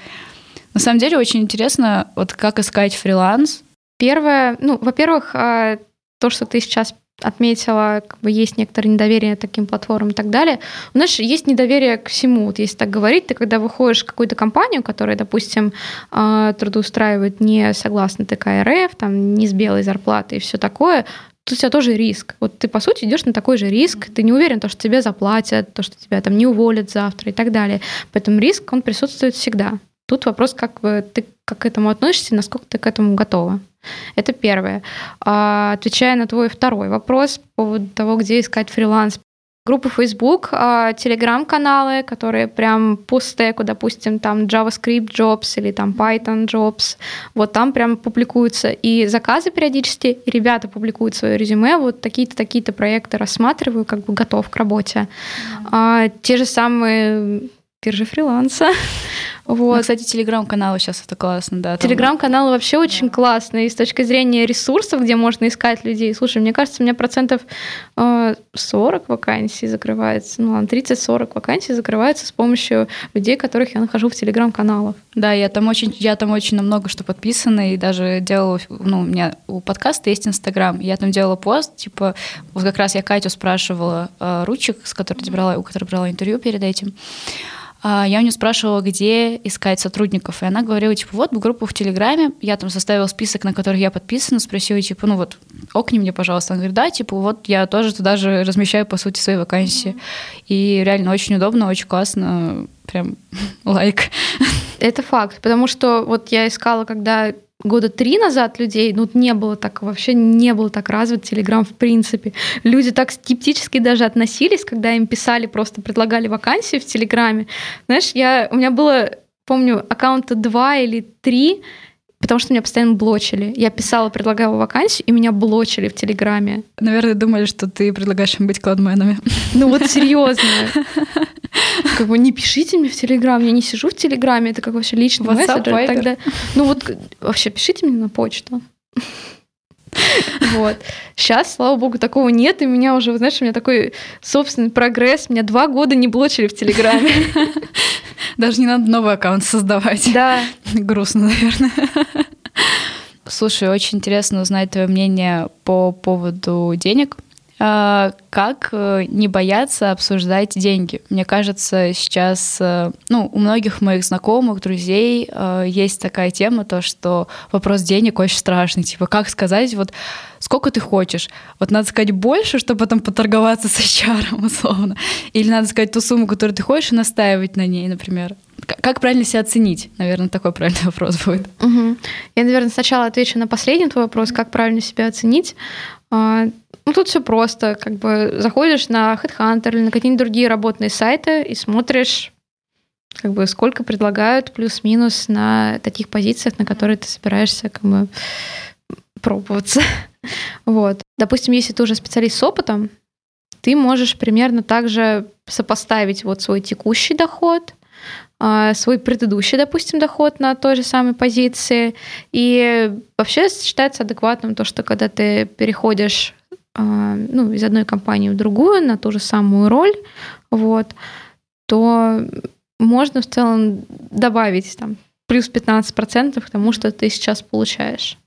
на самом деле очень интересно, вот как искать фриланс. Первое, ну, во-первых, то, что ты сейчас отметила, как бы есть некоторое недоверие к таким платформам и так далее. У нас есть недоверие ко всему. Вот если так говорить, ты когда выходишь в какую-то компанию, которая, допустим, трудоустраивает не согласно ТК РФ, там, не с белой зарплатой и все такое, тут у тебя тоже риск. Вот ты, по сути, идешь на такой же риск, ты не уверен, то, что тебе заплатят, то, что тебя там не уволят завтра и так далее. Поэтому риск, он присутствует всегда. Тут вопрос, как бы ты как к этому относишься, насколько ты к этому готова. Это первое. Отвечая на твой второй вопрос по поводу того, где искать фриланс. Группы Facebook, Telegram-каналы, которые прям по стеку, допустим, там JavaScript Jobs или там Python Jobs, вот там прям публикуются и заказы периодически, и ребята публикуют свое резюме, вот такие-то проекты рассматриваю, как бы готов к работе. Те же самые биржи фриланса. Вот. Ну, кстати, телеграм-каналы сейчас это классно, да. Там... Телеграм-каналы вообще очень классные. И с точки зрения ресурсов, где можно искать людей. Слушай, мне кажется, у меня 40% вакансий закрывается. Ну ладно, 30-40 вакансий закрывается с помощью людей, которых я нахожу в телеграм-каналах. Да, я там очень на много что подписана. И даже делала... Ну, у меня у подкаста есть Instagram. Я там делала пост, типа... Вот как раз я Катю спрашивала, Ручек, у которой брала интервью перед этим. Я у нее спрашивала, где искать сотрудников, и она говорила, типа, вот группу в Телеграме, я там составила список, на который я подписана, спросила, типа, ну вот, окни мне, пожалуйста. Она говорит, да, типа, вот я тоже туда же размещаю, по сути, свои вакансии. Mm-hmm. И реально очень удобно, очень классно, прям лайк. Это факт, потому что вот я искала, когда... 3 года назад людей, ну, вообще не было так развит Телеграм в принципе. Люди так скептически даже относились, когда им писали, просто предлагали вакансии в Телеграме. Знаешь, у меня было, помню, аккаунта 2 или 3, потому что меня постоянно блочили. Я писала, предлагала вакансию, и меня блочили в Телеграме. Наверное, думали, что ты предлагаешь им быть кладменами. Ну вот серьезно. как бы не пишите мне в Telegram, я не сижу в Телеграме, это как вообще личный WhatsApp, мессенджер. Viber. И так далее. Ну вот вообще пишите мне на почту. Вот. Сейчас, слава богу, такого нет, и меня уже, знаешь, у меня такой собственный прогресс, меня 2 года не блочили в Телеграме. Даже не надо новый аккаунт создавать. Да. Грустно, наверное. Слушай, очень интересно узнать твое мнение по поводу денег. Как не бояться обсуждать деньги? Мне кажется, сейчас, ну, у многих моих знакомых, друзей есть такая тема, то, что вопрос денег очень страшный. Типа, как сказать, вот, сколько ты хочешь? Вот надо сказать больше, чтобы потом поторговаться с HR, условно. Или надо сказать ту сумму, которую ты хочешь, и настаивать на ней, например. Как правильно себя оценить? Наверное, такой правильный вопрос будет. Угу. Я, наверное, сначала отвечу на последний твой вопрос, как правильно себя оценить. Ну, тут все просто. Как бы заходишь на Headhunter или на какие-нибудь другие работные сайты и смотришь, как бы, сколько предлагают плюс-минус на таких позициях, на которые ты собираешься, как бы, пробоваться. Вот. Допустим, если ты уже специалист с опытом, ты можешь примерно также сопоставить вот свой текущий доход, свой предыдущий, допустим, доход на той же самой позиции. И вообще считается адекватным то, что когда ты переходишь, ну, из одной компании в другую на ту же самую роль, вот, то можно в целом добавить там плюс 15% к тому, что ты сейчас получаешь.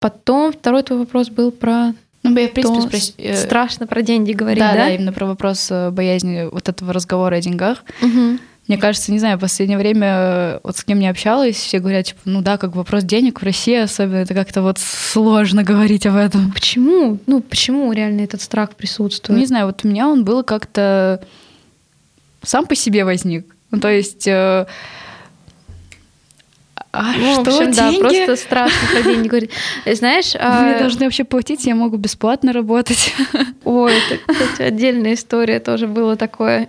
Потом второй твой вопрос был про... Ну, я, в принципе, страшно про деньги говорить, да? Да, именно про вопрос боязни вот этого разговора о деньгах. Угу. Мне кажется, не знаю, в последнее время вот с кем не общалась, все говорят, типа, ну да, как вопрос денег в России особенно, это как-то вот сложно говорить об этом. Почему? Ну, почему реально этот страх присутствует? Не знаю, вот у меня он был как-то сам по себе возник. Ну, то есть... ну, что, в общем, деньги? Да, просто страшно про деньги говорить. Знаешь... Мне должны вообще платить, я могу бесплатно работать. Ой, это, кстати, отдельная история, тоже было такое...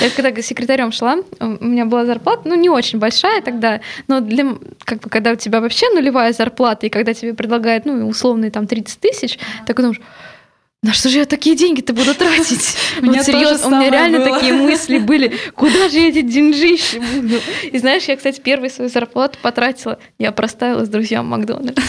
Я когда секретарем шла, у меня была зарплата, ну, не очень большая тогда, но для, как бы, когда у тебя вообще нулевая зарплата, и когда тебе предлагают, ну, условные там 30 тысяч, так и думаешь, на что же я такие деньги-то буду тратить? Вот серьезно, у меня реально такие мысли были, куда же эти деньжищи будут? И знаешь, я, кстати, первую свою зарплату потратила, я проставила с друзьям Макдональдс.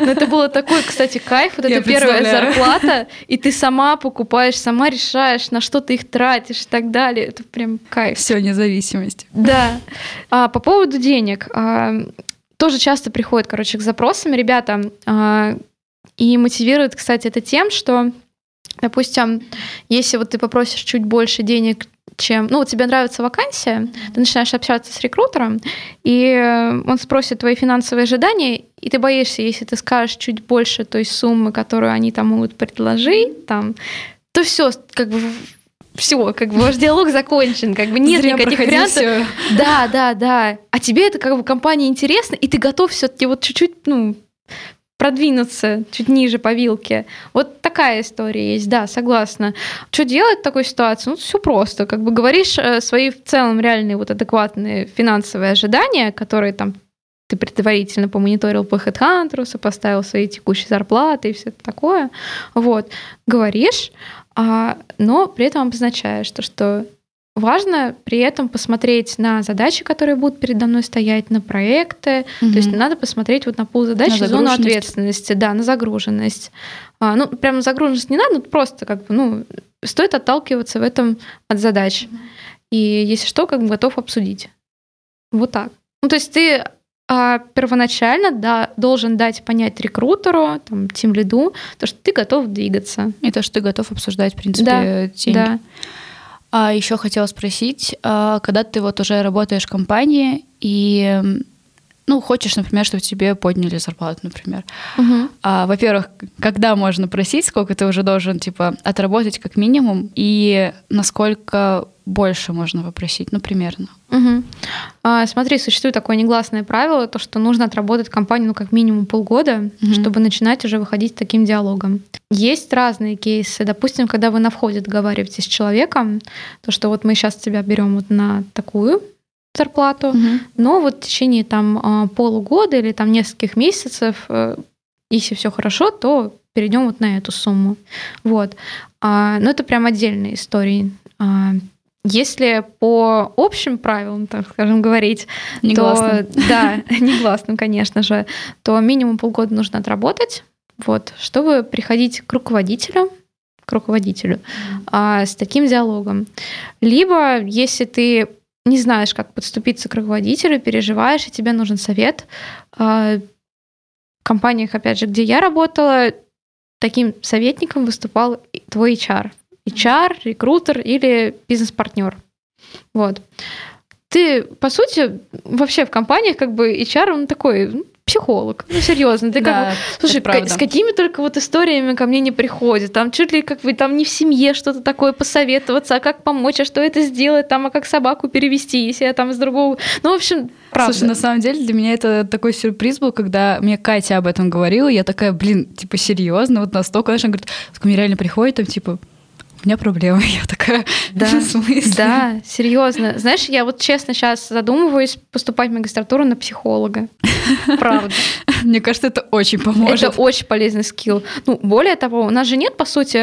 Но это было такой, кстати, кайф. Вот это первая зарплата, и ты сама покупаешь, сама решаешь, на что ты их тратишь и так далее. Это прям кайф. Все, независимость. Да. По поводу денег. Тоже часто приходят, короче, к запросам ребята. И мотивируют, кстати, это тем, что, допустим, если вот ты попросишь чуть больше денег, чем... Ну, вот тебе нравится вакансия, ты начинаешь общаться с рекрутером, и он спросит твои финансовые ожидания, и ты боишься, если ты скажешь чуть больше той суммы, которую они там могут предложить, там, то все, как бы ваш диалог закончен, как бы нет никаких вариантов. Всё. Да. А тебе это, как бы, компания интересна, и ты готов все-таки вот чуть-чуть, ну, продвинуться чуть ниже по вилке. Вот такая история есть, да, согласна. Что делать в такой ситуации? Ну, все просто. Как бы говоришь свои в целом реальные вот адекватные финансовые ожидания, которые там ты предварительно помониторил по Headhunter, сопоставил свои текущие зарплаты и все такое. Вот. Говоришь, но при этом обозначаешь то, что важно при этом посмотреть на задачи, которые будут передо мной стоять, на проекты. Угу. То есть надо посмотреть вот на пул задач, на зону ответственности, да, на загруженность. Ну, прям на загруженность не надо, просто как бы, ну, стоит отталкиваться в этом от задач. Угу. И если что, как бы готов обсудить. Вот так. Ну, то есть ты первоначально, да, должен дать понять рекрутеру, там, тимлиду, то, что ты готов двигаться. И то, что ты готов обсуждать, в принципе, деньги. Да. А еще хотела спросить, когда ты вот уже работаешь в компании и, ну, хочешь, например, чтобы тебе подняли зарплату, например. Угу. Во-первых, когда можно просить, сколько ты уже должен, типа, отработать как минимум, и насколько больше можно попросить, ну, примерно. Угу. Смотри, существует такое негласное правило, то, что нужно отработать компанию, ну, как минимум полгода, угу, чтобы начинать уже выходить таким диалогом. Есть разные кейсы. Допустим, когда вы на входе договариваетесь с человеком, то, что вот мы сейчас тебя берем вот на такую зарплату, угу, но вот в течение там полугода или там нескольких месяцев если все хорошо, то перейдем вот на эту сумму. Вот. Но это прям отдельные истории. Если по общим правилам, так скажем, говорить, негласным. То да, негласным, конечно же, то минимум полгода нужно отработать, вот, чтобы приходить к руководителю с таким диалогом. Либо, если ты не знаешь, как подступиться к руководителю, переживаешь, и тебе нужен совет. В компаниях, опять же, где я работала, таким советником выступал твой HR, рекрутер или бизнес-партнер. Вот. Ты, по сути, вообще в компаниях как бы HR, он такой психолог. Ну, серьезно. Ты да, как бы, слушай, с какими только вот историями ко мне не приходят. Там чуть ли как бы там не в семье что-то такое посоветоваться, а как помочь, а что это сделать, там, а как собаку перевести, если я там из другого... Ну, в общем, правда. Слушай, на самом деле для меня это такой сюрприз был, когда мне Катя об этом говорила, я такая, блин, типа, серьезно, вот настолько, она говорит, ко мне реально приходит, там, типа... У меня проблемы, я такая, да, в смысле? Да, серьезно. Знаешь, я вот честно сейчас задумываюсь поступать в магистратуру на психолога. Правда. Мне кажется, это очень поможет. Это очень полезный скилл. Ну, более того, у нас же нет, по сути,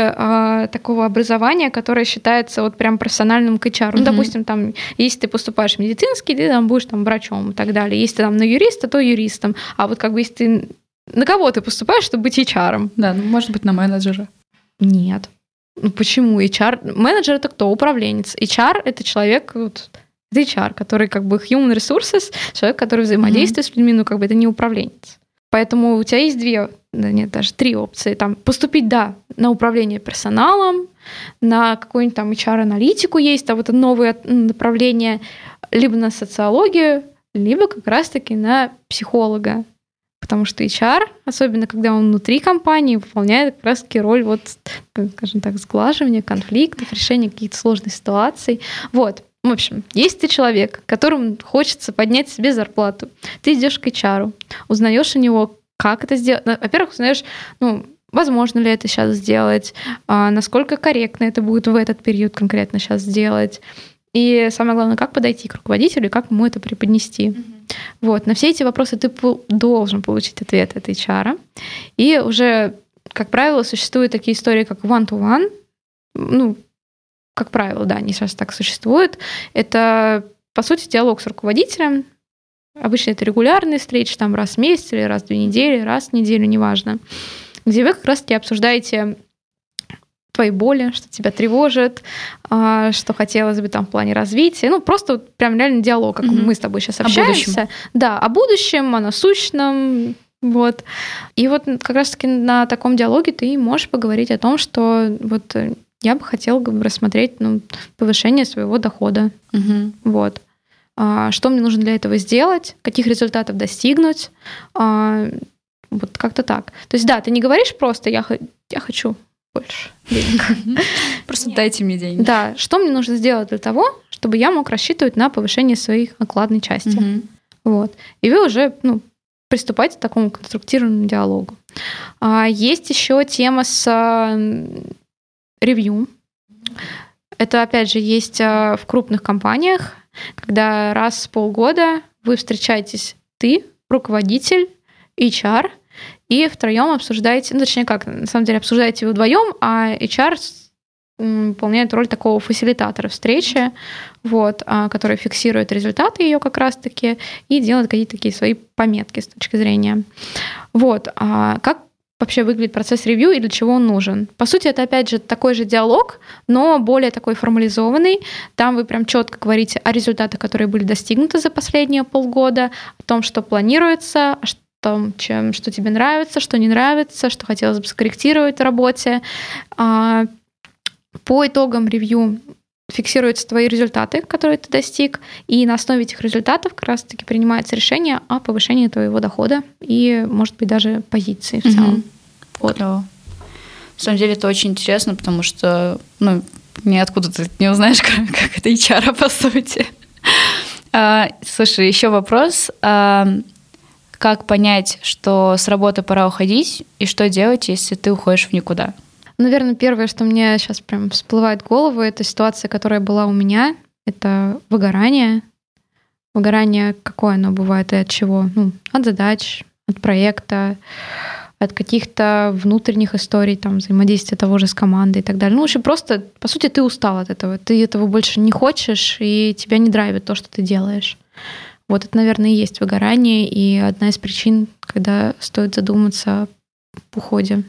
такого образования, которое считается вот прям профессиональным к HR. Ну, допустим, там, если ты поступаешь в медицинский, ты там будешь там врачом и так далее. Если ты там на юриста, то юристом. А вот как бы если ты... На кого ты поступаешь, чтобы быть HR-ом? Да, ну, может быть, на менеджера. Нет. Ну почему? HR... Менеджер — это кто? Управленец. HR — это человек... Вот, это HR, который как бы human resources, человек, который взаимодействует с людьми, но как бы это не управленец. Поэтому у тебя есть даже три опции. Там, поступить, да, на управление персоналом, на какую-нибудь там HR-аналитику есть, там вот новые направления, либо на социологию, либо как раз-таки на психолога. Потому что HR, особенно когда он внутри компании, выполняет как раз-таки роль, вот, скажем так, сглаживания конфликтов, решения каких-то сложных ситуаций. Вот. В общем, если ты человек, которому хочется поднять себе зарплату, ты идешь к HR, узнаешь у него, как это сделать. Во-первых, узнаешь, ну, возможно ли это сейчас сделать, насколько корректно это будет в этот период конкретно сейчас сделать. И самое главное, как подойти к руководителю и как ему это преподнести. Вот. На все эти вопросы ты должен получить ответ от HR. И уже, как правило, существуют такие истории, как one-to-one. Ну, как правило, да, они сейчас так существуют. Это, по сути, диалог с руководителем. Обычно это регулярные встречи, там раз в месяц или раз в 2 недели, раз в неделю, неважно. Где вы как раз-таки обсуждаете... твои боли, что тебя тревожит, что хотелось бы там в плане развития. Ну, просто прям реально диалог, как мы с тобой сейчас общаемся. О будущем, о насущном. Вот. И вот как раз-таки на таком диалоге ты можешь поговорить о том, что вот я бы хотела рассмотреть повышение своего дохода. Вот. Что мне нужно для этого сделать, каких результатов достигнуть. Вот как-то так. То есть да, ты не говоришь просто «я хочу больше денег». Просто дайте мне деньги. Да, что мне нужно сделать для того, чтобы я мог рассчитывать на повышение своей окладной части. Вот. И вы уже приступаете к такому конструктивному диалогу. Есть еще тема с ревью. Это, опять же, есть в крупных компаниях, когда раз в полгода вы встречаетесь, ты, руководитель, HR, и втроем обсуждаете, на самом деле обсуждаете вы вдвоем, а HR выполняет роль такого фасилитатора встречи, вот, который фиксирует результаты ее как раз-таки и делает какие-то такие свои пометки с точки зрения. Вот. Как вообще выглядит процесс ревью и для чего он нужен? По сути, это, опять же, такой же диалог, но более такой формализованный. Там вы прям четко говорите о результатах, которые были достигнуты за последние полгода, о том, что планируется, что тебе нравится, что не нравится, что хотелось бы скорректировать в работе. По итогам ревью фиксируются твои результаты, которые ты достиг, и на основе этих результатов как раз-таки принимается решение о повышении твоего дохода и, может быть, даже позиции в целом. Вот. На самом деле это очень интересно, потому что ниоткуда ты не узнаешь, как это HR, по сути. Слушай, еще вопрос. Как понять, что с работы пора уходить, и что делать, если ты уходишь в никуда? Наверное, первое, что мне сейчас прям всплывает в голову, это ситуация, которая была у меня. Это выгорание. Выгорание, какое оно бывает и от чего? От задач, от проекта, от каких-то внутренних историй, там, взаимодействия того же с командой и так далее. Ну, вообще просто, по сути, ты устал от этого. Ты этого больше не хочешь, и тебя не драйвит то, что ты делаешь. Вот это, наверное, и есть выгорание, и одна из причин, когда стоит задуматься об уходе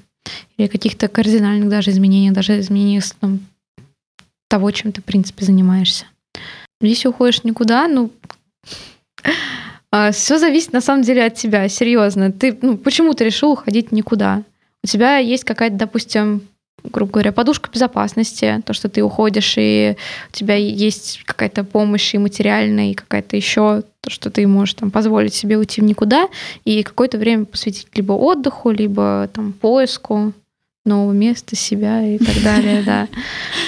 или каких-то кардинальных даже изменениях того, чем ты, в принципе, занимаешься. Если уходишь никуда, все зависит, на самом деле, от тебя, серьезно. Ты почему ты решил уходить никуда? У тебя есть какая-то, допустим, грубо говоря, подушка безопасности, то, что ты уходишь, и у тебя есть какая-то помощь и материальная, и какая-то еще, то, что ты можешь позволить себе уйти в никуда и какое-то время посвятить либо отдыху, либо поиску нового места, себя и так далее, да.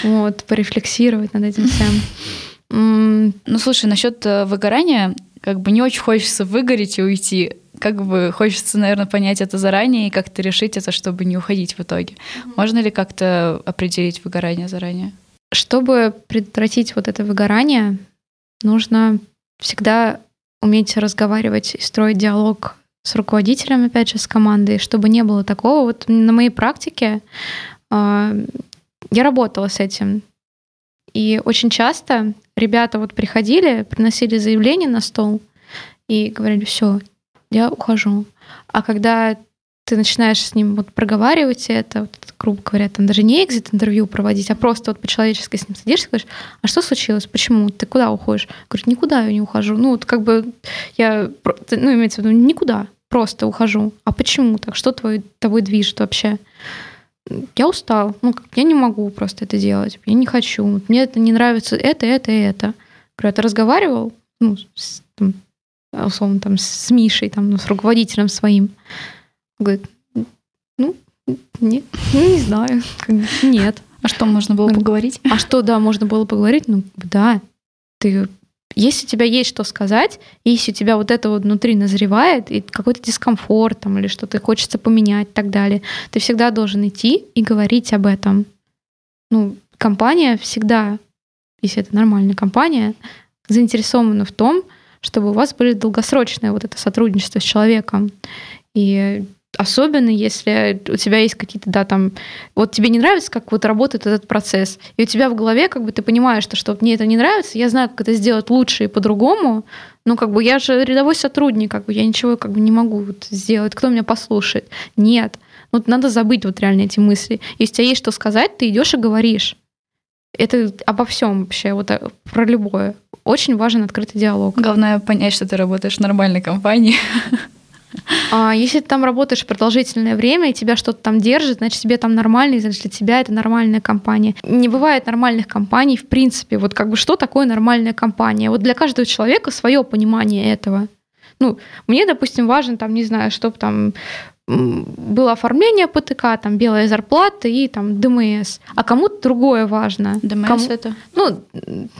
Вот, порефлексировать над этим всем. Слушай, насчет выгорания, не очень хочется выгореть и уйти. Хочется, наверное, понять это заранее и как-то решить это, чтобы не уходить в итоге. Можно ли как-то определить выгорание заранее? Чтобы предотвратить вот это выгорание, нужно всегда уметь разговаривать и строить диалог с руководителем, опять же, с командой, чтобы не было такого. Вот на моей практике я работала с этим. И очень часто ребята приходили, приносили заявление на стол и говорили: «Все, я ухожу». А когда ты начинаешь с ним проговаривать это, грубо говоря, даже не экзит-интервью проводить, а просто по-человечески с ним садишься и говоришь: «А что случилось? Почему? Ты куда уходишь?» Говорит: «Никуда я не ухожу». Я, имеется в виду, никуда, просто ухожу. А почему так? Что тобой движет вообще? Я устал. Я не могу просто это делать. Я не хочу. Мне это не нравится, это и это. Говорю: «А ты разговаривал с Мишей, с руководителем своим?» Говорит: нет, не знаю, нет. А что, можно было поговорить? А что, да, можно было поговорить? Да, если у тебя есть что сказать, если у тебя это внутри назревает, и какой-то дискомфорт, или что-то хочется поменять и так далее, ты всегда должен идти и говорить об этом. Компания всегда, если это нормальная компания, заинтересована в том, чтобы у вас были долгосрочное это сотрудничество с человеком. И особенно, если у тебя есть какие-то, тебе не нравится, как работает этот процесс, и у тебя в голове ты понимаешь, что мне это не нравится, я знаю, как это сделать лучше и по-другому, я же рядовой сотрудник, я ничего не могу сделать, кто меня послушает? Нет. Надо забыть реально эти мысли. Если у тебя есть что сказать, ты идешь и говоришь. Это обо всем вообще, про любое. Очень важен открытый диалог. Главное понять, что ты работаешь в нормальной компании. Если ты работаешь продолжительное время, и тебя что-то держит, значит, тебе нормально, и значит, для тебя это нормальная компания. Не бывает нормальных компаний в принципе. Что такое нормальная компания? Для каждого человека свое понимание этого. Мне, допустим, важно, чтобы было оформление ПТК, белая зарплата и ДМС. А кому-то другое важно. ДМС это?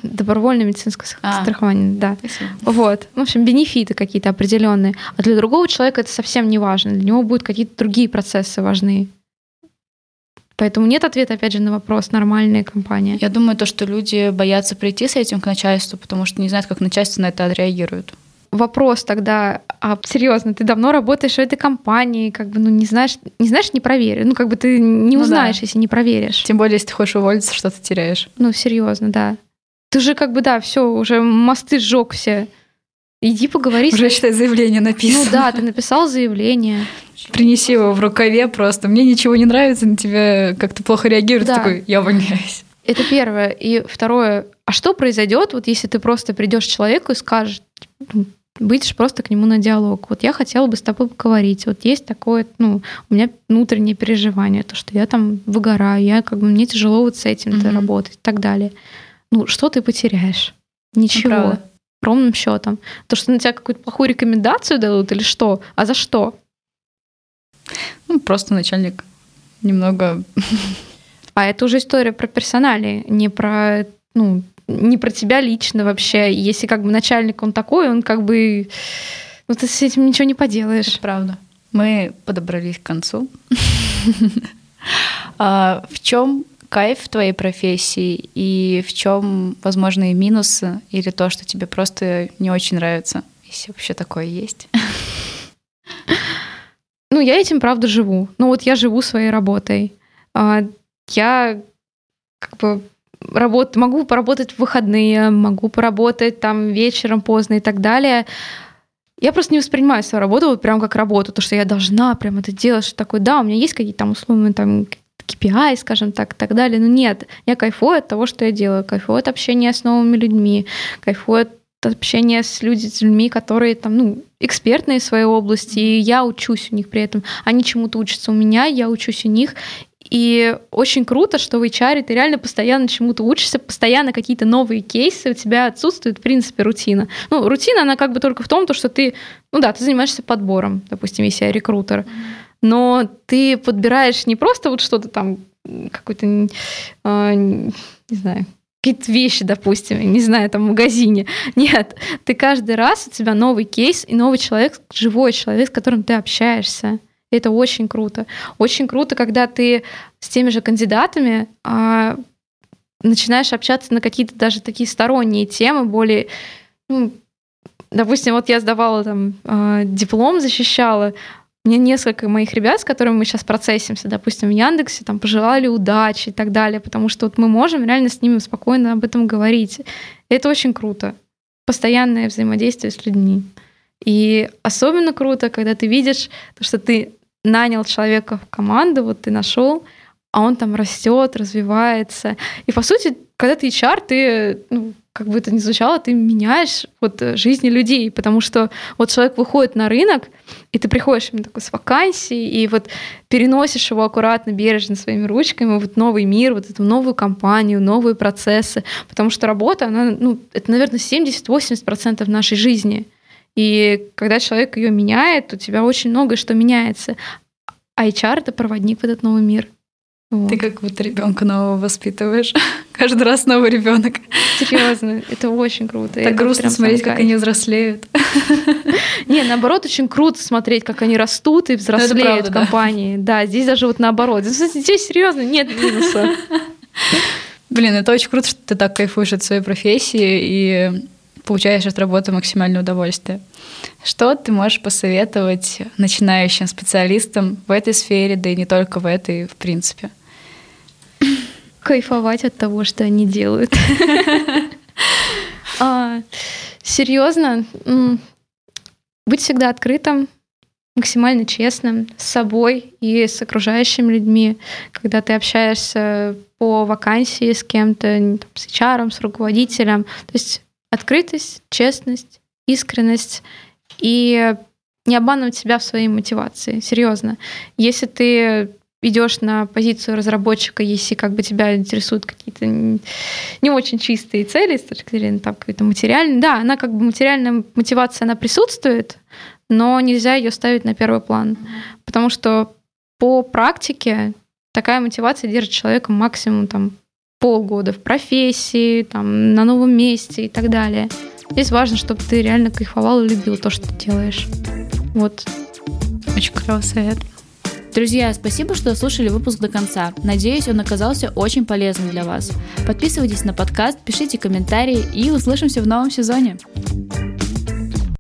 Добровольное медицинское страхование, да. Спасибо. В общем, бенефиты какие-то определенные. А для другого человека это совсем не важно. Для него будут какие-то другие процессы важны. Поэтому нет ответа, опять же, на вопрос, нормальная компания. Я думаю, что люди боятся прийти с этим к начальству, потому что не знают, как начальство на это отреагирует. Вопрос тогда: а серьезно, ты давно работаешь в этой компании, не знаешь, не проверишь. Ты не узнаешь, да, если не проверишь. Тем более, если ты хочешь уволиться, что ты теряешь. Серьезно, да. Ты же все, уже мосты сжег все. Иди поговори. Уже, считай, заявление написано. Ты написал заявление. Принеси его в рукаве просто. Мне ничего не нравится, на тебя как-то плохо реагирует. Да. Такой: я увольняюсь. Это первое. И второе: а что произойдет, если ты просто придешь к человеку и скажешь, выйдешь просто к нему на диалог: я хотела бы с тобой поговорить, есть такое, у меня внутреннее переживание, то, что я выгораю, я мне тяжело с этим-то работать и так далее. Что ты потеряешь? Ничего. Правда. Ровным счетом. То, что на тебя какую-то плохую рекомендацию дадут или что? А за что? Просто начальник немного... А это уже история про персоналии, не про... не про тебя лично вообще. Если начальник он такой, он ты с этим ничего не поделаешь. Это правда. Мы подобрались к концу. В чем кайф твоей профессии и в чем возможные минусы или то, что тебе просто не очень нравится, если вообще такое есть? Ну, я этим, правда, живу. Ну, вот я живу своей работой. Я как бы могу поработать в выходные, могу поработать там вечером поздно и так далее. Я просто не воспринимаю свою работу вот прям как работу, то, что я должна прям это делать, что такое, да, у меня есть какие-то там условные там KPI, скажем так, и так далее, но нет, я кайфую от того, что я делаю, кайфую от общения с новыми людьми, кайфую от общения с людьми, которые там, ну, экспертные в своей области, и я учусь у них при этом, они чему-то учатся у меня, я учусь у них. И очень круто, что в HR ты реально постоянно чему-то учишься, постоянно какие-то новые кейсы, у тебя отсутствует, в принципе, рутина. Ну, рутина, она как бы только в том, что ты, ну да, ты занимаешься подбором, допустим, если я рекрутер, но ты подбираешь не просто вот что-то там, какой-то, не знаю, какие-то вещи, допустим, не знаю, там в магазине. Нет, ты каждый раз, у тебя новый кейс и новый человек, живой человек, с которым ты общаешься. Это очень круто. Очень круто, когда ты с теми же кандидатами начинаешь общаться на какие-то даже такие сторонние темы, более... Ну, допустим, вот я сдавала там диплом, защищала. Мне несколько моих ребят, с которыми мы сейчас процессимся, допустим, в Яндексе, там, пожелали удачи и так далее, потому что вот мы можем реально с ними спокойно об этом говорить. Это очень круто. Постоянное взаимодействие с людьми. И особенно круто, когда ты видишь, что ты нанял человека в команду, вот ты нашел, а он там растет, развивается. И по сути, когда ты HR, ты, ну, как бы это ни звучало, ты меняешь вот жизни людей, потому что вот человек выходит на рынок, и ты приходишь ему такой с вакансией, и вот переносишь его аккуратно, бережно своими ручками вот новый мир, вот эту новую компанию, новые процессы, потому что работа, она, ну, это, наверное, 70-80% нашей жизни. И когда человек ее меняет, у тебя очень многое что меняется. А HR — это проводник в этот новый мир. Вот. Ты как будто ребенка нового воспитываешь. Каждый раз новый ребенок. Серьезно, это очень круто. Так это грустно смотреть, как они взрослеют. Не, наоборот, очень круто смотреть, как они растут и взрослеют в компании. Да, здесь даже вот наоборот. Здесь серьезно нет минуса. Блин, это очень круто, что ты так кайфуешь от своей профессии и получаешь от работы максимальное удовольствие. Что ты можешь посоветовать начинающим специалистам в этой сфере, да и не только в этой, в принципе? Кайфовать от того, что они делают. Серьезно, быть всегда открытым, максимально честным с собой и с окружающими людьми. Когда ты общаешься по вакансии с кем-то, с HR, с руководителем, то есть открытость, честность, искренность и не обманывать себя в своей мотивации. Серьезно. Если ты идешь на позицию разработчика, если как бы тебя интересуют какие-то не очень чистые цели с точки зрения там какой-то материальной, да, она как бы материальная мотивация, она присутствует, но нельзя ее ставить на первый план, потому что по практике такая мотивация держит человека максимум там полгода в профессии, там, на новом месте и так далее. Здесь важно, чтобы ты реально кайфовал и любил то, что ты делаешь. Вот. Очень клёвый совет. Друзья, спасибо, что слушали выпуск до конца. Надеюсь, он оказался очень полезным для вас. Подписывайтесь на подкаст, пишите комментарии и услышимся в новом сезоне.